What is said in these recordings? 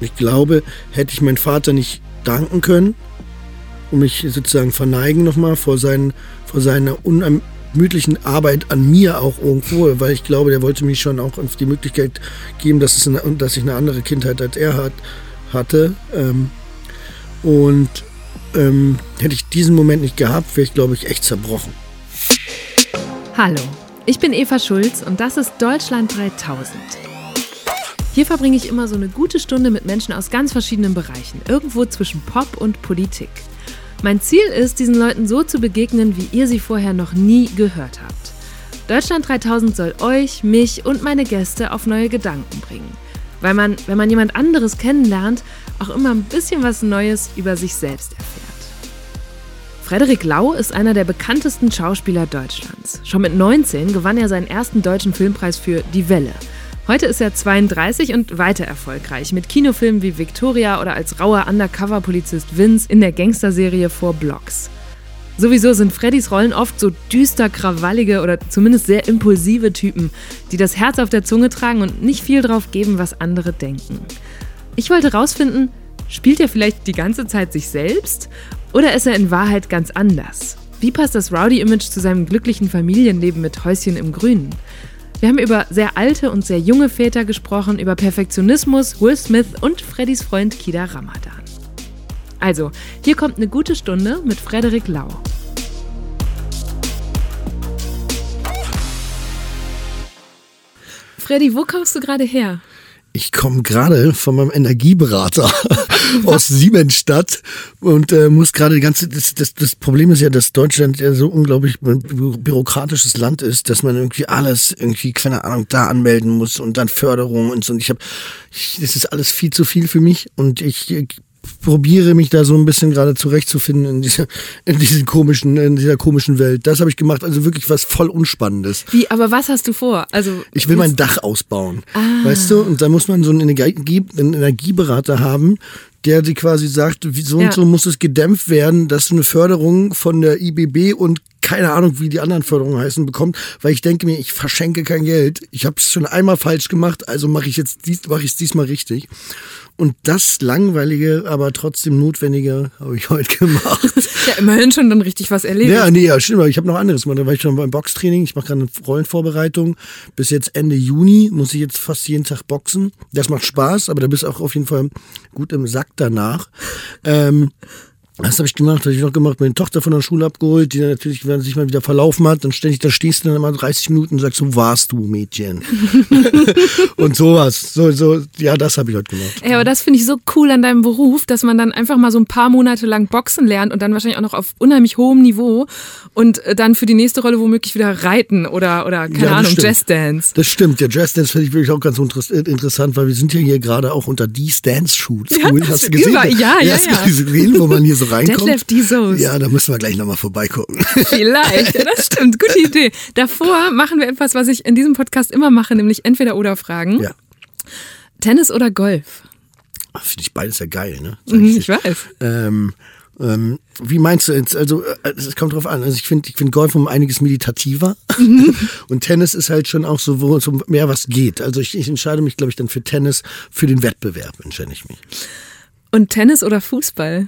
Ich glaube, hätte ich meinen Vater nicht danken können und mich sozusagen verneigen nochmal vor seiner unermüdlichen Arbeit an mir auch irgendwo, weil ich glaube, der wollte mir schon auch die Möglichkeit geben, dass ich eine andere Kindheit als er hatte. Hätte ich diesen Moment nicht gehabt, wäre ich, glaube ich, echt zerbrochen. Hallo, ich bin Eva Schulz und das ist Deutschland3000. Hier verbringe ich immer so eine gute Stunde mit Menschen aus ganz verschiedenen Bereichen, irgendwo zwischen Pop und Politik. Mein Ziel ist, diesen Leuten so zu begegnen, wie ihr sie vorher noch nie gehört habt. Deutschland3000 soll euch, mich und meine Gäste auf neue Gedanken bringen. Weil man, wenn man jemand anderes kennenlernt, auch immer ein bisschen was Neues über sich selbst erfährt. Frederick Lau ist einer der bekanntesten Schauspieler Deutschlands. Schon mit 19 gewann er seinen ersten deutschen Filmpreis für Die Welle. Heute ist er 32 und weiter erfolgreich, mit Kinofilmen wie Victoria oder als rauer Undercover-Polizist Vince in der Gangsterserie Four Blocks. Sowieso sind Freddys Rollen oft so düster, krawallige oder zumindest sehr impulsive Typen, die das Herz auf der Zunge tragen und nicht viel drauf geben, was andere denken. Ich wollte rausfinden, spielt er vielleicht die ganze Zeit sich selbst oder ist er in Wahrheit ganz anders? Wie passt das Rowdy-Image zu seinem glücklichen Familienleben mit Häuschen im Grünen? Wir haben über sehr alte und sehr junge Väter gesprochen, über Perfektionismus, Will Smith und Freddys Freund Kida Ramadan. Also, hier kommt eine gute Stunde mit Frederick Lau. Freddy, wo kommst du gerade her? Ich komme gerade von meinem Energieberater aus Siemensstadt und muss gerade die ganze. Das Problem ist ja, dass Deutschland ja so unglaublich bürokratisches Land ist, dass man irgendwie alles irgendwie, keine Ahnung, da anmelden muss und dann Förderung und so. Und das ist alles viel zu viel für mich und ich probiere mich da so ein bisschen gerade zurechtzufinden in dieser komischen Welt. Das habe ich gemacht, also wirklich was voll Unspannendes. Wie, aber was hast du vor? Also ich will mein Dach ausbauen, weißt du? Und da muss man so einen Energieberater haben, der dir quasi sagt, so und so muss es gedämpft werden, dass du eine Förderung von der IBB und keine Ahnung, wie die anderen Förderungen heißen, bekommt, weil ich denke mir, ich verschenke kein Geld. Ich habe es schon einmal falsch gemacht, also mache ich es diesmal richtig. Und das Langweilige, aber trotzdem Notwendige habe ich heute gemacht. Ja, immerhin schon dann richtig was erlebt. Ja, nee, ja, stimmt, aber ich habe noch anderes. Da war ich schon beim Boxtraining, ich mache gerade eine Rollenvorbereitung. Bis jetzt Ende Juni muss ich jetzt fast jeden Tag boxen. Das macht Spaß, aber da bist du auch auf jeden Fall gut im Sack danach. Das habe ich noch gemacht, meine Tochter von der Schule abgeholt, die dann natürlich, wenn sie sich mal wieder verlaufen hat, dann ständig, da stehst du dann immer 30 Minuten und sagst, so warst du, Mädchen. Und sowas. So, ja, das habe ich heute gemacht. Ey, aber das finde ich so cool an deinem Beruf, dass man dann einfach mal so ein paar Monate lang Boxen lernt und dann wahrscheinlich auch noch auf unheimlich hohem Niveau und dann für die nächste Rolle womöglich wieder Reiten oder keine Ahnung, Jazzdance. Das stimmt, ja, Jazzdance finde ich wirklich auch ganz interessant, weil wir sind ja hier gerade auch unter die Dance-Shoot School. Ja, hast du gesehen? Wo man hier so reinkommt. Ja, da müssen wir gleich nochmal vorbeigucken. Vielleicht, ja, das stimmt. Gute Idee. Davor machen wir etwas, was ich in diesem Podcast immer mache, nämlich Entweder-Oder-Fragen. Ja. Tennis oder Golf? Finde ich beides ja geil, ne? Ich weiß. Wie meinst du jetzt? Also, es kommt drauf an. Also, ich finde Golf um einiges meditativer. Mhm. Und Tennis ist halt schon auch so, wo es um mehr was geht. Also, ich entscheide mich, glaube ich, dann für Tennis, für den Wettbewerb entscheide ich mich. Und Tennis oder Fußball?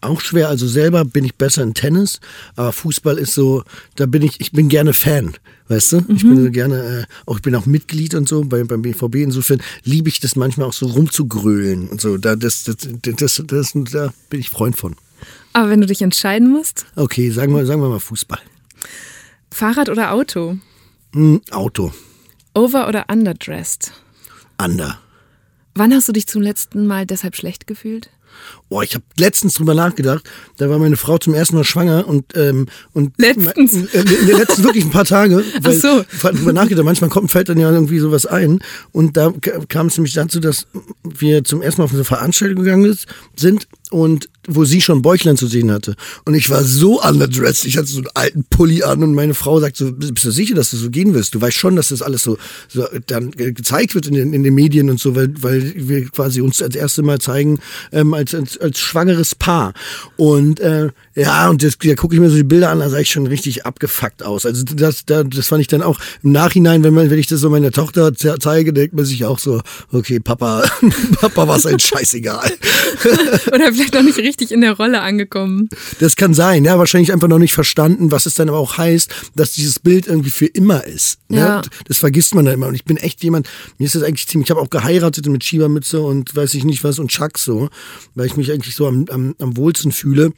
Auch schwer, also selber bin ich besser in Tennis, aber Fußball ist so, ich bin gerne Fan, weißt du? Mhm. Ich bin so gerne, ich bin auch Mitglied und so beim BVB, insofern liebe ich das manchmal auch so rumzugrölen und so, da bin ich Freund von. Aber wenn du dich entscheiden musst? Okay, sagen wir mal Fußball. Fahrrad oder Auto? Auto. Over oder underdressed? Under. Wann hast du dich zum letzten Mal deshalb schlecht gefühlt? Oh, ich habe letztens drüber nachgedacht, da war meine Frau zum ersten Mal schwanger und letztens? In den letzten wirklich ein paar Tage, weil so. Ich drüber nachgedacht, manchmal fällt dann ja irgendwie sowas ein und da kam es nämlich dazu, dass wir zum ersten Mal auf eine Veranstaltung gegangen sind und wo sie schon Bäuchlein zu sehen hatte. Und ich war so underdressed, ich hatte so einen alten Pulli an und meine Frau sagt so, bist du sicher, dass du so gehen wirst? Du weißt schon, dass das alles so dann gezeigt wird in den Medien und so, weil wir quasi uns als erste Mal zeigen, als schwangeres Paar. Und da gucke ich mir so die Bilder an, da sah ich schon richtig abgefuckt aus. Also das fand ich dann auch im Nachhinein, wenn ich das so meiner Tochter zeige, denkt man sich auch so, okay, Papa war's ein Scheißegal. Oder vielleicht noch nicht richtig in der Rolle angekommen. Das kann sein, ja, wahrscheinlich einfach noch nicht verstanden, was es dann aber auch heißt, dass dieses Bild irgendwie für immer ist. Ne? Ja. Das vergisst man dann immer. Und ich bin echt jemand, mir ist das eigentlich ziemlich, ich habe auch geheiratet mit Schiebermütze und weiß ich nicht was und Chucks so, weil ich mich eigentlich so am wohlsten fühle.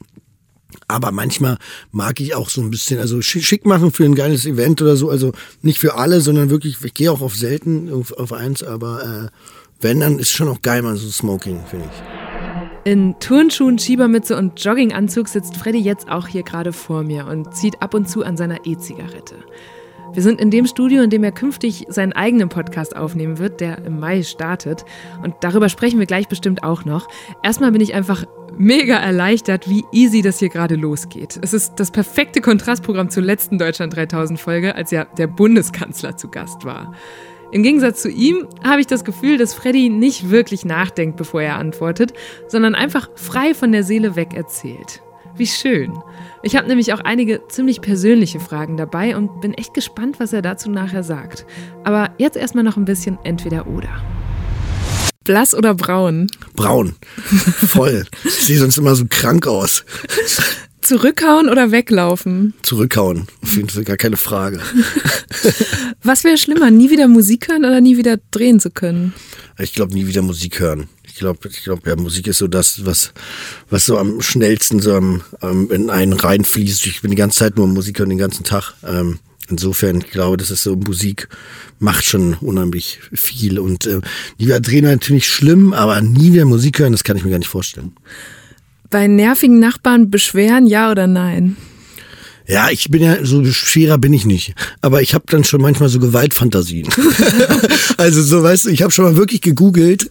Aber manchmal mag ich auch so ein bisschen, also schick machen für ein geiles Event oder so, also nicht für alle, sondern wirklich, ich gehe auch auf selten, auf eins, aber wenn, dann ist schon auch geil mal so Smoking, finde ich. In Turnschuhen, Schiebermütze und Jogginganzug sitzt Freddy jetzt auch hier gerade vor mir und zieht ab und zu an seiner E-Zigarette. Wir sind in dem Studio, in dem er künftig seinen eigenen Podcast aufnehmen wird, der im Mai startet. Und darüber sprechen wir gleich bestimmt auch noch. Erstmal bin ich einfach mega erleichtert, wie easy das hier gerade losgeht. Es ist das perfekte Kontrastprogramm zur letzten Deutschland3000-Folge, als ja der Bundeskanzler zu Gast war. Im Gegensatz zu ihm habe ich das Gefühl, dass Freddy nicht wirklich nachdenkt, bevor er antwortet, sondern einfach frei von der Seele weg erzählt. Wie schön. Ich habe nämlich auch einige ziemlich persönliche Fragen dabei und bin echt gespannt, was er dazu nachher sagt. Aber jetzt erstmal noch ein bisschen Entweder-Oder. Blass oder braun? Braun. Voll. Ich sehe sonst immer so krank aus. Zurückhauen oder weglaufen? Zurückhauen. Auf jeden Fall gar keine Frage. Was wäre schlimmer, nie wieder Musik hören oder nie wieder drehen zu können? Ich glaube, nie wieder Musik hören. Ich glaube, ja, Musik ist so das, was so am schnellsten so in einen reinfließt. Ich bin die ganze Zeit nur Musik hören, den ganzen Tag. Insofern, ich glaube, das ist so, Musik macht schon unheimlich viel. Und nie wieder drehen natürlich schlimm, aber nie wieder Musik hören, das kann ich mir gar nicht vorstellen. Bei nervigen Nachbarn beschweren, ja oder nein? Ja, ich bin ja, so Beschwerer bin ich nicht. Aber ich habe dann schon manchmal so Gewaltfantasien. Also so, weißt du, ich habe schon mal wirklich gegoogelt,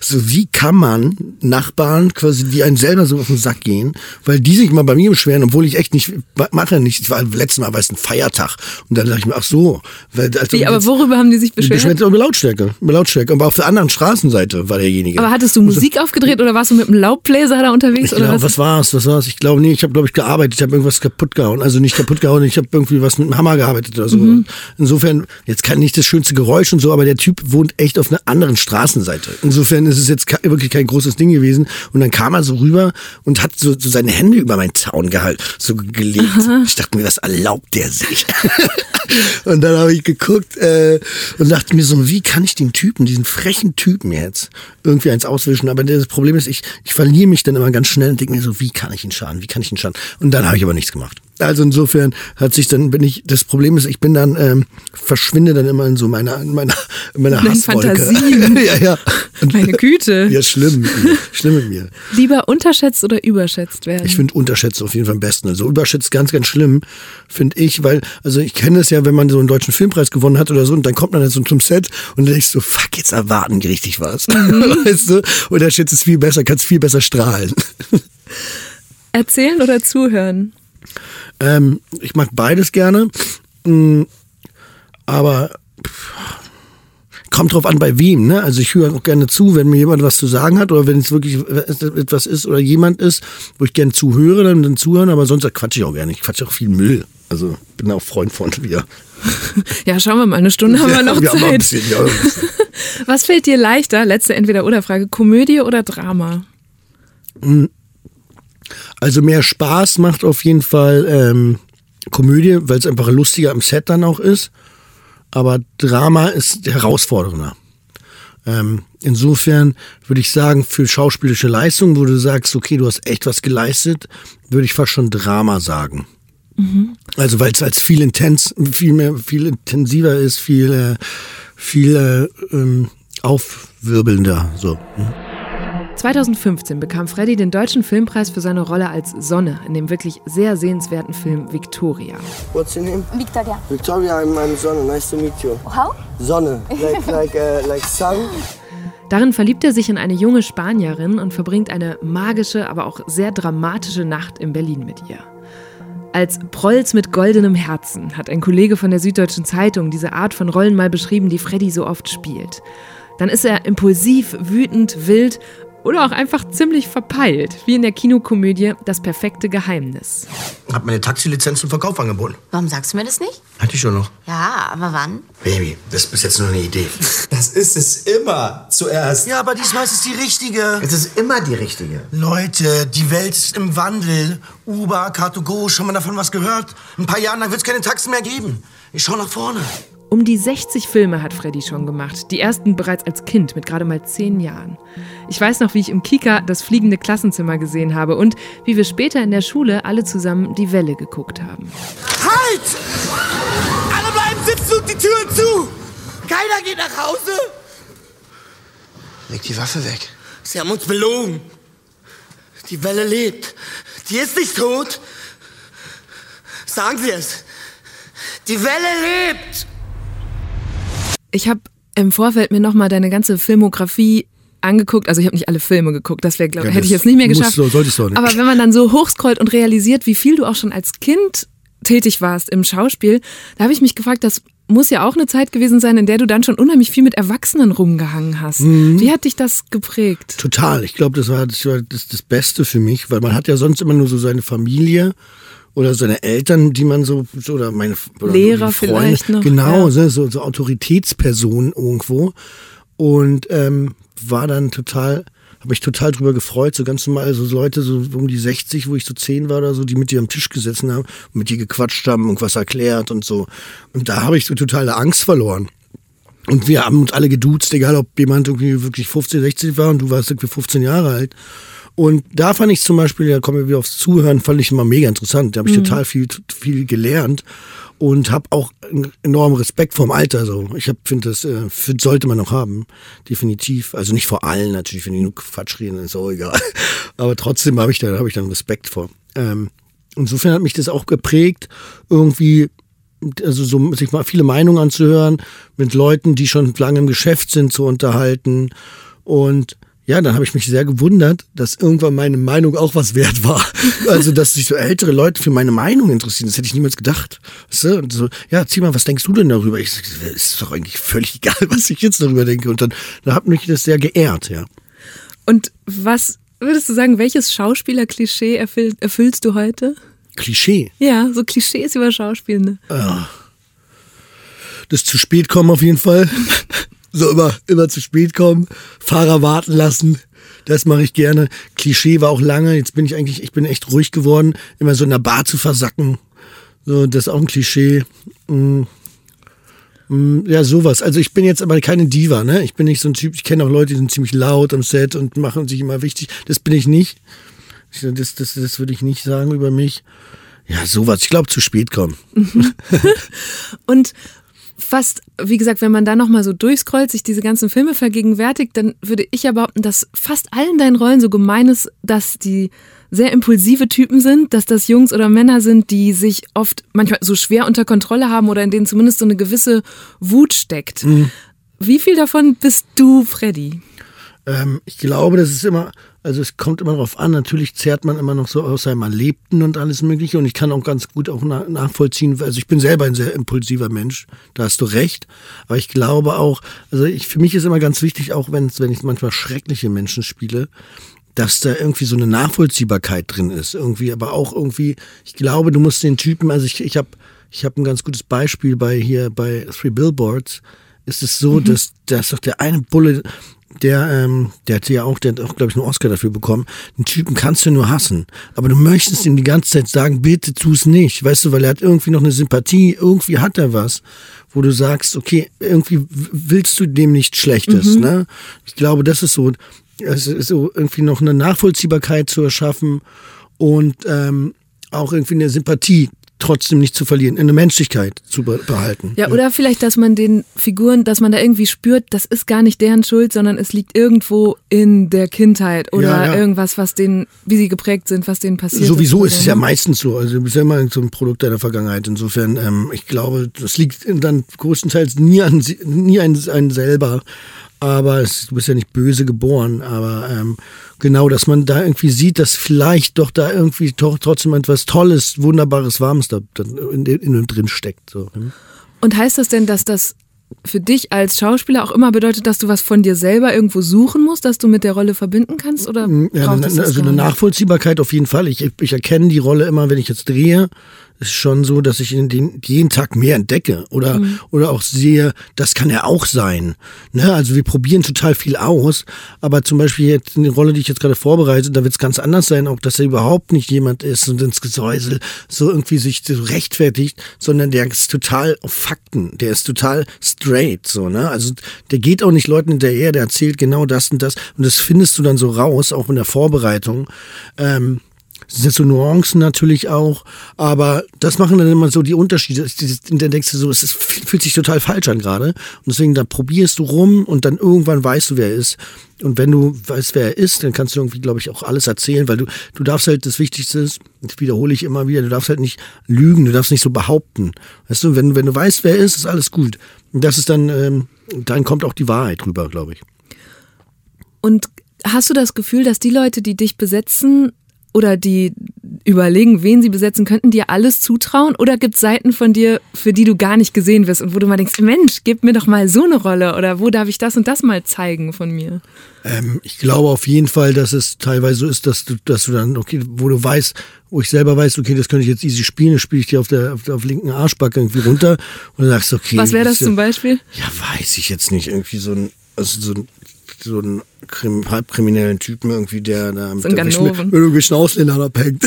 so wie kann man Nachbarn quasi, die einen selber so auf den Sack gehen, weil die sich mal bei mir beschweren, obwohl ich echt nicht mache, nicht, war letztes Mal, war es ein Feiertag. Und dann dachte ich mir, ach so. Aber worüber haben die sich beschwert? Die beschwert über Lautstärke. Aber auf der anderen Straßenseite war derjenige. Aber hattest du Musik aufgedreht oder warst du mit einem Laubbläser da unterwegs? Oder was? Was war's? Ich glaube, nee, ich habe, glaube ich, gearbeitet. Ich habe irgendwas kaputt gehauen. Also nicht kaputt gehauen, ich habe irgendwie was mit dem Hammer gearbeitet oder so. Mhm. Insofern, jetzt kann nicht das schönste Geräusch und so, aber der Typ wohnt echt auf einer anderen Straßenseite. Insofern ist es jetzt wirklich kein großes Ding gewesen. Und dann kam er so rüber und hat so seine Hände über meinen Zaun gehalten, so gelegt. Aha. Ich dachte mir, das erlaubt der sich. Und dann habe ich geguckt und dachte mir so, wie kann ich den Typen, diesen frechen Typen jetzt irgendwie eins auswischen? Aber das Problem ist, ich verliere mich dann immer ganz schnell und denke mir so, wie kann ich ihn schaden? Und dann habe ich aber nichts gemacht. Also insofern hat sich dann, das Problem ist, ich bin dann, verschwinde dann immer in so meiner Hasswolke. Fantasien. Ja. Und meine Güte. Ja, schlimm mit mir. Lieber unterschätzt oder überschätzt werden? Ich finde unterschätzt auf jeden Fall am besten. Also überschätzt ganz, ganz schlimm, finde ich, weil, also ich kenne es ja, wenn man so einen deutschen Filmpreis gewonnen hat oder so und dann kommt man dann so zum Set und dann denkst du, fuck, jetzt erwarten die richtig was. Mhm. Weißt du? Unterschätzt ist viel besser, kannst viel besser strahlen. Erzählen oder zuhören? Ich mag beides gerne, aber kommt drauf an, bei wem, ne? Also ich höre auch gerne zu, wenn mir jemand was zu sagen hat oder wenn es wirklich etwas ist oder jemand ist, wo ich gerne zuhöre, dann zuhören, aber sonst quatsche ich auch gerne. Ich quatsche auch viel Müll. Also bin auch Freund von wieder. Ja, schauen wir mal, eine Stunde haben wir noch Zeit. Haben ein bisschen, ja. Was fällt dir leichter? Letzte Entweder-Oder-Frage, Komödie oder Drama? Also mehr Spaß macht auf jeden Fall Komödie, weil es einfach lustiger am Set dann auch ist. Aber Drama ist herausfordernder. Insofern würde ich sagen, für schauspielerische Leistung, wo du sagst, okay, du hast echt was geleistet, würde ich fast schon Drama sagen. Mhm. Also weil es als viel intensiver ist, viel aufwirbelnder. So. Mhm. 2015 bekam Freddy den Deutschen Filmpreis für seine Rolle als Sonne in dem wirklich sehr sehenswerten Film Victoria. What's your name? Victoria. Victoria, I'm Sonne. Nice to meet you. How? Sonne. Like sun. Darin verliebt er sich in eine junge Spanierin und verbringt eine magische, aber auch sehr dramatische Nacht in Berlin mit ihr. Als Prolls mit goldenem Herzen hat ein Kollege von der Süddeutschen Zeitung diese Art von Rollen mal beschrieben, die Freddy so oft spielt. Dann ist er impulsiv, wütend, wild oder auch einfach ziemlich verpeilt, wie in der Kinokomödie Das Perfekte Geheimnis. Ich habe meine Taxilizenz zum Verkauf angeboten. Warum sagst du mir das nicht? Hatte ich schon noch. Ja, aber wann? Baby, das ist bis jetzt nur eine Idee. Das ist es immer zuerst. Ja, aber diesmal ist es die richtige. Es ist immer die richtige. Leute, die Welt ist im Wandel. Uber, Car2Go, schon mal davon was gehört? In ein paar Jahren lang wird es keine Taxen mehr geben. Ich schaue nach vorne. Um die 60 Filme hat Freddy schon gemacht, die ersten bereits als Kind mit gerade mal 10 Jahren. Ich weiß noch, wie ich im Kika Das fliegende Klassenzimmer gesehen habe und wie wir später in der Schule alle zusammen Die Welle geguckt haben. Halt! Alle bleiben sitzen und die Türen zu! Keiner geht nach Hause! Leg die Waffe weg. Sie haben uns belogen. Die Welle lebt. Die ist nicht tot. Sagen Sie es. Die Welle lebt! Ich habe im Vorfeld mir nochmal deine ganze Filmografie angeguckt. Also ich habe nicht alle Filme geguckt, das wäre, glaube ich, hätte ich jetzt nicht mehr geschafft. Solltest du auch nicht. Aber wenn man dann so hochscrollt und realisiert, wie viel du auch schon als Kind tätig warst im Schauspiel, da habe ich mich gefragt, das muss ja auch eine Zeit gewesen sein, in der du dann schon unheimlich viel mit Erwachsenen rumgehangen hast. Mhm. Wie hat dich das geprägt? Total. Ich glaube, das war das Beste für mich, weil man hat ja sonst immer nur so seine Familie oder seine Eltern, die man so, oder meine oder Lehrer Freunde, vielleicht noch. Genau, ja. so Autoritätspersonen irgendwo. Und war dann total, habe mich total drüber gefreut, so ganz normal, so Leute so um die 60, wo ich so 10 war oder so, die mit dir am Tisch gesessen haben, mit dir gequatscht haben, irgendwas erklärt und so. Und da habe ich so totale Angst verloren. Und wir haben uns alle geduzt, egal ob jemand irgendwie wirklich 15, 16 war und du warst irgendwie 15 Jahre alt. Und da fand ich zum Beispiel, da kommen wir wieder aufs Zuhören, fand ich immer mega interessant. Da habe ich total viel gelernt und habe auch enormen Respekt vorm Alter. So, ich finde, das sollte man noch haben, definitiv. Also nicht vor allen natürlich, wenn die nur Quatsch reden, ist auch egal. Aber trotzdem habe ich dann Respekt vor. Insofern hat mich das auch geprägt, irgendwie. Also so sich mal viele Meinungen anzuhören, mit Leuten, die schon lange im Geschäft sind, zu unterhalten. Und ja, dann habe ich mich sehr gewundert, dass irgendwann meine Meinung auch was wert war. Also, dass sich so ältere Leute für meine Meinung interessieren, das hätte ich niemals gedacht. Weißt du? Und so, ja, zieh mal, was denkst du denn darüber? Ich sage, ist doch eigentlich völlig egal, was ich jetzt darüber denke. Und dann hat mich das sehr geehrt, ja. Und was würdest du sagen, welches Schauspielerklischee erfüllst du heute? Klischee? Ja, so Klischees über Schauspielende. Ja. Das zu spät kommen auf jeden Fall. So immer zu spät kommen, Fahrer warten lassen, das mache ich gerne. Klischee war auch lange, jetzt bin ich bin echt ruhig geworden, immer so in der Bar zu versacken, so, das ist auch ein Klischee. Ja, sowas. Also ich bin jetzt aber keine Diva, ne? Ich bin nicht so ein Typ, ich kenne auch Leute, die sind ziemlich laut am Set und machen sich immer wichtig, das bin ich nicht. Das würde ich nicht sagen über mich. Ja, sowas, ich glaube, zu spät kommen. Und fast, wie gesagt, wenn man da nochmal so durchscrollt, sich diese ganzen Filme vergegenwärtigt, dann würde ich ja behaupten, dass fast allen deinen Rollen so gemein ist, dass die sehr impulsive Typen sind, dass das Jungs oder Männer sind, die sich oft manchmal so schwer unter Kontrolle haben oder in denen zumindest so eine gewisse Wut steckt. Mhm. Wie viel davon bist du, Freddy? Ich glaube, das ist immer, also es kommt immer darauf an, natürlich zehrt man immer noch so aus seinem Erlebten und alles Mögliche und ich kann auch ganz gut auch nachvollziehen, also ich bin selber ein sehr impulsiver Mensch, da hast du recht, aber ich glaube auch, also für mich ist immer ganz wichtig, auch wenn ich manchmal schreckliche Menschen spiele, dass da irgendwie so eine Nachvollziehbarkeit drin ist, irgendwie, aber auch irgendwie, ich glaube, du musst den Typen, also ich habe ein ganz gutes Beispiel bei Three Billboards, ist es so, dass da ist doch der eine Bulle, der hat auch, glaube ich, einen Oscar dafür bekommen. Den Typen kannst du nur hassen. Aber du möchtest ihm die ganze Zeit sagen, bitte tu's nicht. Weißt du, weil er hat irgendwie noch eine Sympathie, irgendwie hat er was, wo du sagst, okay, irgendwie willst du dem nichts Schlechtes, ne? Ich glaube, das ist so, irgendwie noch eine Nachvollziehbarkeit zu erschaffen und, auch irgendwie eine Sympathie trotzdem nicht zu verlieren, eine Menschlichkeit zu behalten. Ja, oder vielleicht, dass man den Figuren, dass man da irgendwie spürt, das ist gar nicht deren Schuld, sondern es liegt irgendwo in der Kindheit oder irgendwas, was denen, wie sie geprägt sind, was denen passiert. Sowieso ist es ja meistens so. Also du bist ja immer so ein Produkt deiner Vergangenheit. Insofern, ich glaube, das liegt dann größtenteils nie an einen selber. aber du bist ja nicht böse geboren, aber genau, dass man da irgendwie sieht, dass vielleicht doch da irgendwie trotzdem etwas Tolles, Wunderbares, Warmes da in drin steckt. So. Und heißt das denn, dass das für dich als Schauspieler auch immer bedeutet, dass du was von dir selber irgendwo suchen musst, dass du mit der Rolle verbinden kannst? Oder ja, also eine Nachvollziehbarkeit auf jeden Fall. Ich erkenne die Rolle immer, wenn ich jetzt drehe. Es ist schon so, dass ich jeden Tag mehr entdecke oder auch sehe, das kann ja auch sein. Ne? Also wir probieren total viel aus, aber zum Beispiel jetzt eine Rolle, die ich jetzt gerade vorbereite, da wird es ganz anders sein, auch dass er überhaupt nicht jemand ist und ins Gesäusel so irgendwie sich so rechtfertigt, sondern der ist total auf Fakten, der ist total straight. So, ne? Also der geht auch nicht Leuten hinterher, der erzählt genau das und das und das findest du dann so raus, auch in der Vorbereitung. Das sind so Nuancen natürlich auch, aber das machen dann immer so die Unterschiede. Dann denkst du so, es fühlt sich total falsch an gerade. Und deswegen, da probierst du rum und dann irgendwann weißt du, wer er ist. Und wenn du weißt, wer er ist, dann kannst du irgendwie, glaube ich, auch alles erzählen, weil du darfst halt, das Wichtigste ist, das wiederhole ich immer wieder, du darfst halt nicht lügen, du darfst nicht so behaupten. Weißt du, wenn du weißt, wer er ist, ist alles gut. Und das ist dann kommt auch die Wahrheit rüber, glaube ich. Und hast du das Gefühl, dass die Leute, die dich besetzen, oder die überlegen, wen sie besetzen könnten, dir alles zutrauen? Oder gibt es Seiten von dir, für die du gar nicht gesehen wirst und wo du mal denkst, Mensch, gib mir doch mal so eine Rolle oder wo darf ich das und das mal zeigen von mir? Ich glaube auf jeden Fall, dass es teilweise so ist, dass du dann, okay, wo ich selber weiß, okay, das könnte ich jetzt easy spielen, das spiele ich dir auf linken Arschbacke irgendwie runter und dann sagst du, okay. Was wäre das zum Beispiel? Ja, weiß ich jetzt nicht, irgendwie so einen halbkriminellen Typen irgendwie, der da mit irgendwelchen Ausländern abhängt.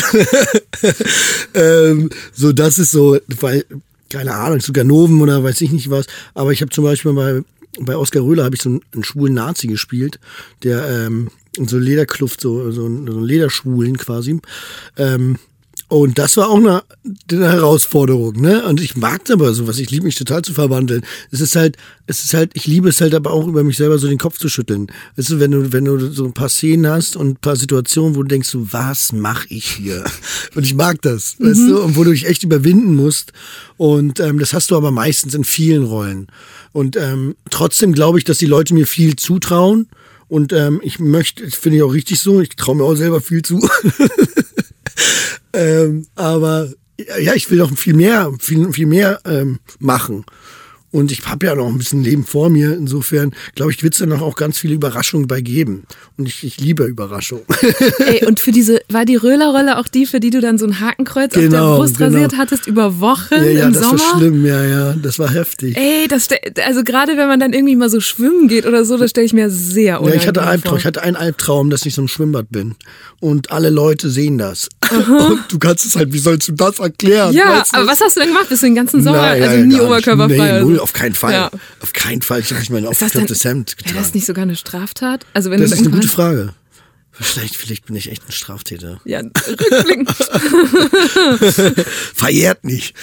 So, das ist so, weil, keine Ahnung, so Ganoven oder weiß ich nicht was. Aber ich habe zum Beispiel bei Oskar Röhler habe ich so einen schwulen Nazi gespielt, der in so Lederkluft, so einen Lederschwulen quasi. Und das war auch eine Herausforderung, ne? Und ich mag aber sowas, ich liebe mich total zu verwandeln. Es ist halt, ich liebe es halt aber auch über mich selber so den Kopf zu schütteln. Weißt du, wenn du so ein paar Szenen hast und ein paar Situationen, wo du denkst, so, was mache ich hier? Und ich mag das, weißt du, und wo du dich echt überwinden musst. Und das hast du aber meistens in vielen Rollen. Und trotzdem glaube ich, dass die Leute mir viel zutrauen. Und das finde ich auch richtig so, ich traue mir auch selber viel zu. Aber ja, ich will noch viel mehr machen. Und ich habe ja noch ein bisschen Leben vor mir. Insofern, glaube ich, wird es dann auch ganz viele Überraschungen bei geben. Und ich liebe Überraschungen. Ey, und war die Röhler-Rolle auch die, für die du dann so ein Hakenkreuz auf der Brust rasiert hattest über Wochen im Sommer? Ja, das war schlimm. Ja, das war heftig. Ey, also gerade wenn man dann irgendwie mal so schwimmen geht oder so, das stelle ich mir sehr unangenehm vor. Ich hatte einen Albtraum, dass ich so im Schwimmbad bin. Und alle Leute sehen das. Und du kannst es halt, wie sollst du das erklären? Ja, weißt du? Aber was hast du denn gemacht? Bist du den ganzen Sommer, nie oberkörperfrei? Nee, auf keinen Fall. Ja. Auf keinen Fall. Ich habe nicht mein aufgeklebtes Hemd getragen. Wäre das nicht sogar eine Straftat? Also wenn das ist eine gute Frage. Vielleicht bin ich echt ein Straftäter. Ja, rückblickend. Verjährt nicht.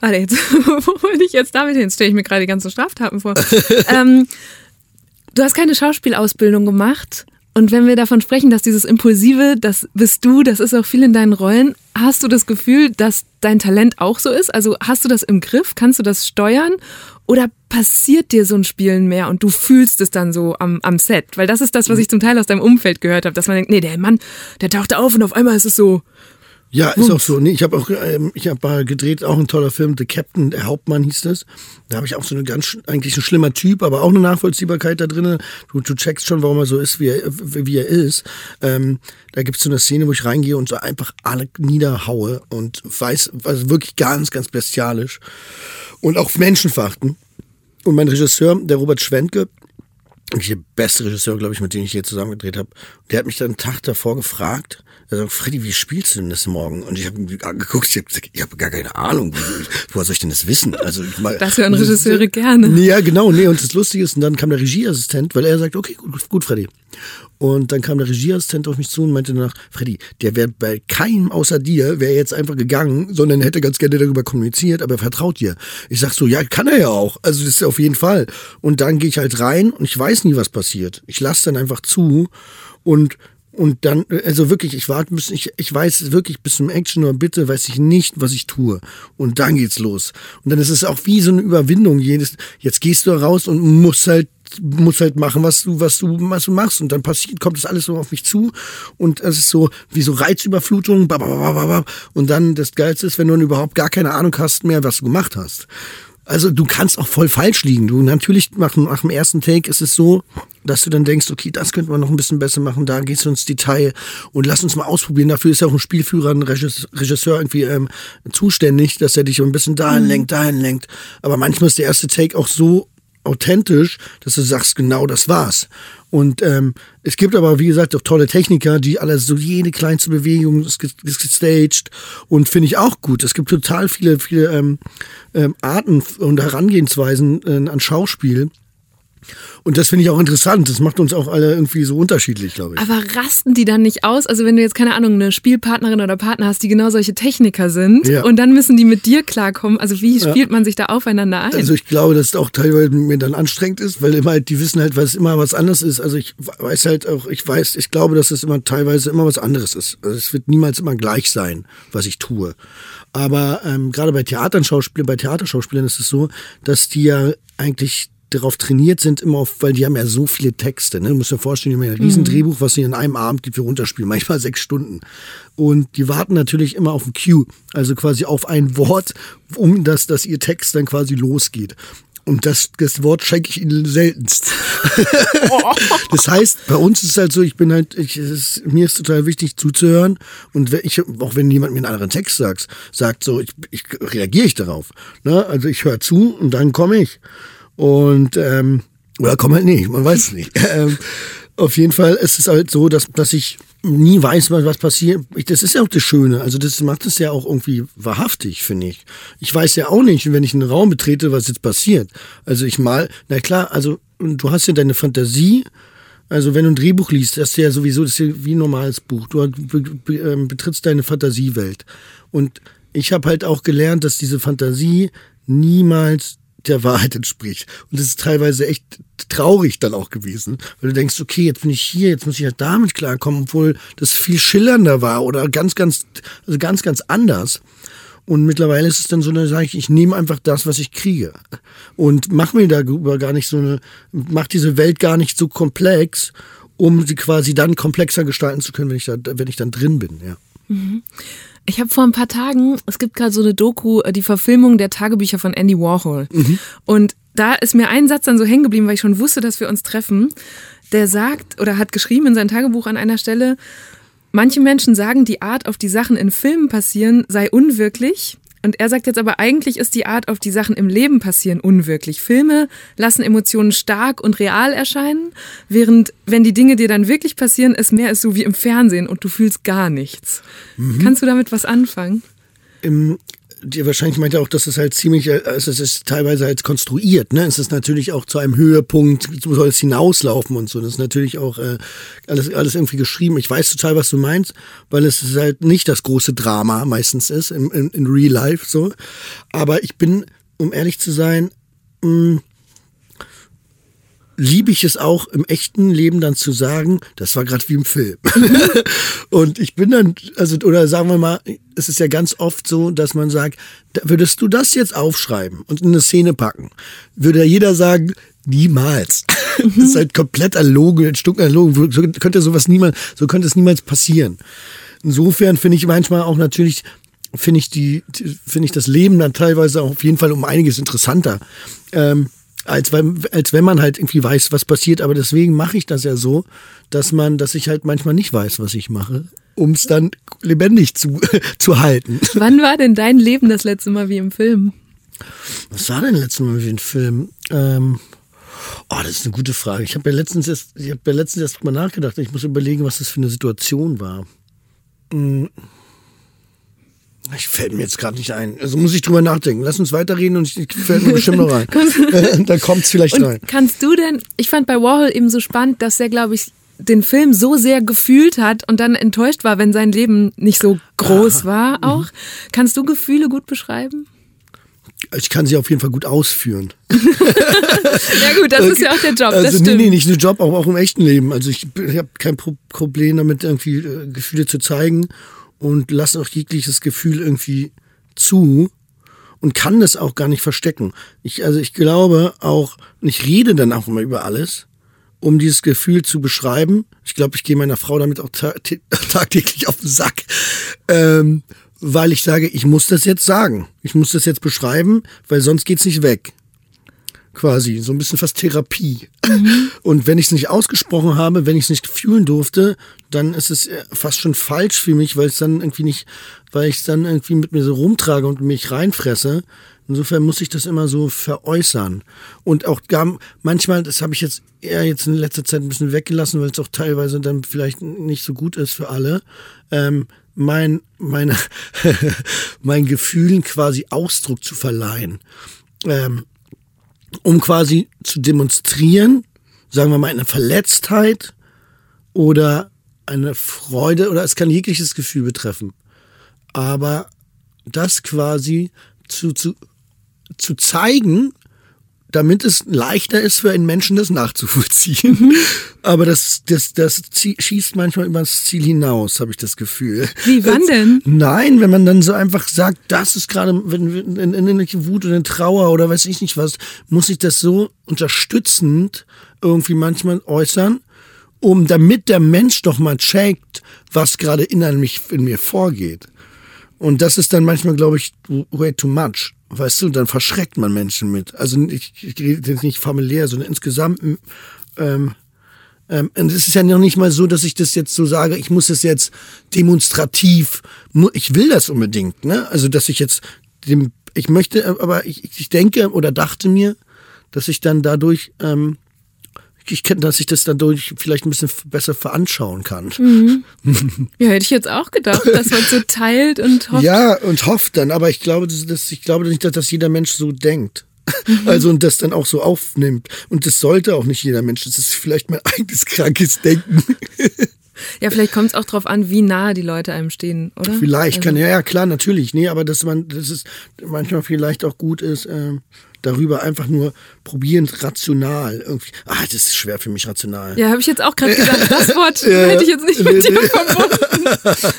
Warte, wo wollte ich jetzt damit hin? Jetzt stelle ich mir gerade die ganzen Straftaten vor. Du hast keine Schauspielausbildung gemacht. Und wenn wir davon sprechen, dass dieses Impulsive, das bist du, das ist auch viel in deinen Rollen, hast du das Gefühl, dass dein Talent auch so ist? Also hast du das im Griff? Kannst du das steuern? Oder passiert dir so ein Spielen mehr und du fühlst es dann so am Set? Weil das ist das, was ich zum Teil aus deinem Umfeld gehört habe, dass man denkt, nee, der Mann, der tauchte auf und auf einmal ist es so... Ja, ist auch so. Nee, ich habe gedreht, auch ein toller Film, The Captain, Der Hauptmann hieß das. Da habe ich auch so eigentlich ein schlimmer Typ, aber auch eine Nachvollziehbarkeit da drin. Du checkst schon, warum er so ist, wie er ist. Da gibt's so eine Szene, wo ich reingehe und so einfach alle niederhaue und weiß, also wirklich ganz, ganz bestialisch. Und auch Menschen verachten. Und mein Regisseur, der Robert Schwentke, der beste Regisseur, glaube ich, mit dem ich hier zusammen gedreht habe, der hat mich dann einen Tag davor gefragt, er sagt, Freddy, wie spielst du denn das morgen? Und ich habe ihn angeguckt, ich hab gar keine Ahnung, woher soll ich denn das wissen? Also das hören Regisseure gerne. Nee, ja, genau. Nee, und das Lustige ist, und dann kam der Regieassistent, weil er sagt, okay, gut, Freddy. Und dann kam der Regieassistent auf mich zu und meinte danach, Freddy, der wäre bei keinem außer dir, wäre jetzt einfach gegangen, sondern hätte ganz gerne darüber kommuniziert, aber er vertraut dir. Ich sag so, ja, kann er ja auch. Also das ist auf jeden Fall. Und dann gehe ich halt rein und ich weiß nie, was passiert. Ich lasse dann einfach zu und Und dann, also wirklich, ich warte bis, ich weiß wirklich bis zum Action oder bitte weiß ich nicht, was ich tue. Und dann geht's los. Und dann ist es auch wie so eine Überwindung. Jetzt gehst du raus und musst halt machen, was du machst. Und dann kommt das alles so auf mich zu. Und es ist so wie so Reizüberflutung. Und dann das Geilste ist, wenn du dann überhaupt gar keine Ahnung hast mehr, was du gemacht hast. Also du kannst auch voll falsch liegen. Du natürlich nach dem ersten Take ist es so, dass du dann denkst, okay, das könnte man noch ein bisschen besser machen, da gehst du ins Detail und lass uns mal ausprobieren. Dafür ist ja auch ein Spielführer, ein Regisseur irgendwie zuständig, dass er dich ein bisschen dahin lenkt. Aber manchmal ist der erste Take auch so authentisch, dass du sagst, genau das war's. Und es gibt aber, wie gesagt, auch tolle Techniker, die alle so jede kleinste Bewegung ist gestaged und finde ich auch gut. Es gibt total viele Arten und Herangehensweisen an Schauspiel. Und das finde ich auch interessant. Das macht uns auch alle irgendwie so unterschiedlich, glaube ich. Aber rasten die dann nicht aus? Also wenn du jetzt, keine Ahnung, eine Spielpartnerin oder Partner hast, die genau solche Techniker sind, ja, und dann müssen die mit dir klarkommen. Also wie spielt man sich da aufeinander ein? Also ich glaube, dass es auch teilweise mir dann anstrengend ist, weil immer halt, die wissen halt, was immer was anderes ist. Also ich glaube, dass es immer teilweise immer was anderes ist. Also es wird niemals immer gleich sein, was ich tue. Aber gerade bei Theaterschauspielern ist es so, dass die ja eigentlich darauf trainiert sind, immer auf, weil die haben ja so viele Texte. Ne? Du musst dir vorstellen, die haben ja ein Riesendrehbuch, was sie in einem Abend für runterspielen, manchmal 6 Stunden. Und die warten natürlich immer auf ein Cue, also quasi auf ein Wort, um dass ihr Text dann quasi losgeht. Und das Wort schenke ich ihnen seltenst. Das heißt, bei uns ist es halt so, mir ist total wichtig zuzuhören. Und auch wenn jemand mir einen anderen Text sagt so, ich reagiere ich darauf. Ne? Also ich höre zu und dann komme ich. Und, oder komm halt nicht, man weiß es nicht. Auf jeden Fall ist es halt so, dass ich nie weiß, was passiert. Das ist ja auch das Schöne. Also das macht es ja auch irgendwie wahrhaftig, finde ich. Ich weiß ja auch nicht, wenn ich einen Raum betrete, was jetzt passiert. Also na klar, also du hast ja deine Fantasie. Also wenn du ein Drehbuch liest, das ist ja sowieso, das ist ja wie ein normales Buch. Du betrittst deine Fantasiewelt. Und ich habe halt auch gelernt, dass diese Fantasie niemals der Wahrheit entspricht. Und das ist teilweise echt traurig dann auch gewesen, weil du denkst, okay, jetzt bin ich hier, jetzt muss ich ja halt damit klarkommen, obwohl das viel schillernder war oder ganz, ganz anders. Und mittlerweile ist es dann so, da sage ich, ich nehme einfach das, was ich kriege und mache mir darüber gar nicht mache diese Welt gar nicht so komplex, um sie quasi dann komplexer gestalten zu können, wenn ich dann drin bin, ja. Mhm. Ich habe vor ein paar Tagen, es gibt gerade so eine Doku, die Verfilmung der Tagebücher von Andy Warhol. Mhm. Und da ist mir ein Satz dann so hängen geblieben, weil ich schon wusste, dass wir uns treffen. Der sagt oder hat geschrieben in seinem Tagebuch an einer Stelle, manche Menschen sagen, die Art, auf die Sachen in Filmen passieren, sei unwirklich. Und er sagt jetzt aber, eigentlich ist die Art, auf die Sachen im Leben passieren, unwirklich. Filme lassen Emotionen stark und real erscheinen, während, wenn die Dinge dir dann wirklich passieren, es mehr ist so wie im Fernsehen und du fühlst gar nichts. Mhm. Kannst du damit was anfangen? Wahrscheinlich meint er auch, dass es halt ziemlich, also es ist teilweise halt konstruiert, ne? Es ist natürlich auch zu einem Höhepunkt, so soll es hinauslaufen und so. Das ist natürlich auch alles irgendwie geschrieben. Ich weiß total, was du meinst, weil es ist halt nicht das große Drama meistens ist, in Real Life so. Aber ich bin, um ehrlich zu sein, liebe ich es auch im echten Leben dann zu sagen, das war gerade wie im Film. Und ich bin dann, also oder sagen wir mal, es ist ja ganz oft so, dass man sagt, würdest du das jetzt aufschreiben und in eine Szene packen, würde ja jeder sagen, niemals. Das ist halt komplett ein Stück erlogen. So könnte es niemals passieren. Insofern finde ich manchmal auch natürlich, finde ich das Leben dann teilweise auch auf jeden Fall um einiges interessanter. Als wenn man halt irgendwie weiß, was passiert. Aber deswegen mache ich das ja so, dass ich halt manchmal nicht weiß, was ich mache, um es dann lebendig zu halten. Wann war denn dein Leben das letzte Mal wie im Film? Was war denn das letzte Mal wie im Film? Das ist eine gute Frage. Ich habe ja letztens erst mal nachgedacht. Ich muss überlegen, was das für eine Situation war. Ich fällt mir jetzt gerade nicht ein. Also muss ich drüber nachdenken. Lass uns weiterreden und ich fällt mir bestimmt noch rein. Dann kommt es vielleicht rein. Kannst du denn, ich fand bei Warhol eben so spannend, dass er, glaube ich, den Film so sehr gefühlt hat und dann enttäuscht war, wenn sein Leben nicht so groß war auch. Kannst du Gefühle gut beschreiben? ich kann sie auf jeden Fall gut ausführen. Ja gut, das ist ja auch der Job, also, das stimmt. Nee, nicht nur Job, auch im echten Leben. Also ich habe kein Problem damit, irgendwie Gefühle zu zeigen und lasse auch jegliches Gefühl irgendwie zu und kann das auch gar nicht verstecken. Ich glaube auch, und ich rede dann auch immer über alles, um dieses Gefühl zu beschreiben. Ich glaube, ich gehe meiner Frau damit auch tagtäglich auf den Sack, weil ich sage, ich muss das jetzt sagen. Ich muss das jetzt beschreiben, weil sonst geht's nicht weg. Quasi, so ein bisschen fast Therapie. Mhm. Und wenn ich es nicht ausgesprochen habe, wenn ich es nicht fühlen durfte, dann ist es fast schon falsch für mich, weil ich es dann irgendwie mit mir so rumtrage und mich reinfresse. Insofern muss ich das immer so veräußern. Und auch gar manchmal, das habe ich jetzt eher jetzt in letzter Zeit ein bisschen weggelassen, weil es auch teilweise dann vielleicht nicht so gut ist für alle, meinen Gefühlen quasi Ausdruck zu verleihen. Um quasi zu demonstrieren, sagen wir mal, eine Verletztheit oder eine Freude, oder es kann jegliches Gefühl betreffen. Aber das quasi zu zeigen, damit es leichter ist für einen Menschen, das nachzuvollziehen. Aber das schießt manchmal über das Ziel hinaus, habe ich das Gefühl. Wie, wann denn? Nein, wenn man dann so einfach sagt, das ist gerade, wenn in Wut oder in Trauer oder weiß ich nicht was, muss ich das so unterstützend irgendwie manchmal äußern, damit der Mensch doch mal checkt, was gerade in mir vorgeht. Und das ist dann manchmal, glaube ich, way too much. Weißt du, dann verschreckt man Menschen mit. Also ich rede jetzt nicht familiär, sondern insgesamt. Und es ist ja noch nicht mal so, dass ich das jetzt so sage, ich muss das jetzt demonstrativ, ich will das unbedingt, ne? Also dass ich jetzt, ich möchte, aber ich denke oder dachte mir, dass ich dann dadurch, dass ich das dadurch vielleicht ein bisschen besser veranschauen kann. Mhm. Ja, hätte ich jetzt auch gedacht, dass man so teilt und hofft. Ja, und hofft dann, aber ich glaube nicht, dass jeder Mensch so denkt. Mhm. Also und das dann auch so aufnimmt. Und das sollte auch nicht jeder Mensch. Das ist vielleicht mein eigenes krankes Denken. Ja, vielleicht kommt es auch drauf an, wie nah die Leute einem stehen, oder? Vielleicht also. Ja klar, natürlich. Nee, aber dass es manchmal vielleicht auch gut ist, darüber einfach nur probieren, rational irgendwie. Ah, das ist schwer für mich, rational. Ja, habe ich jetzt auch gerade gesagt, das Wort hätte ich jetzt nicht mit dir verbunden.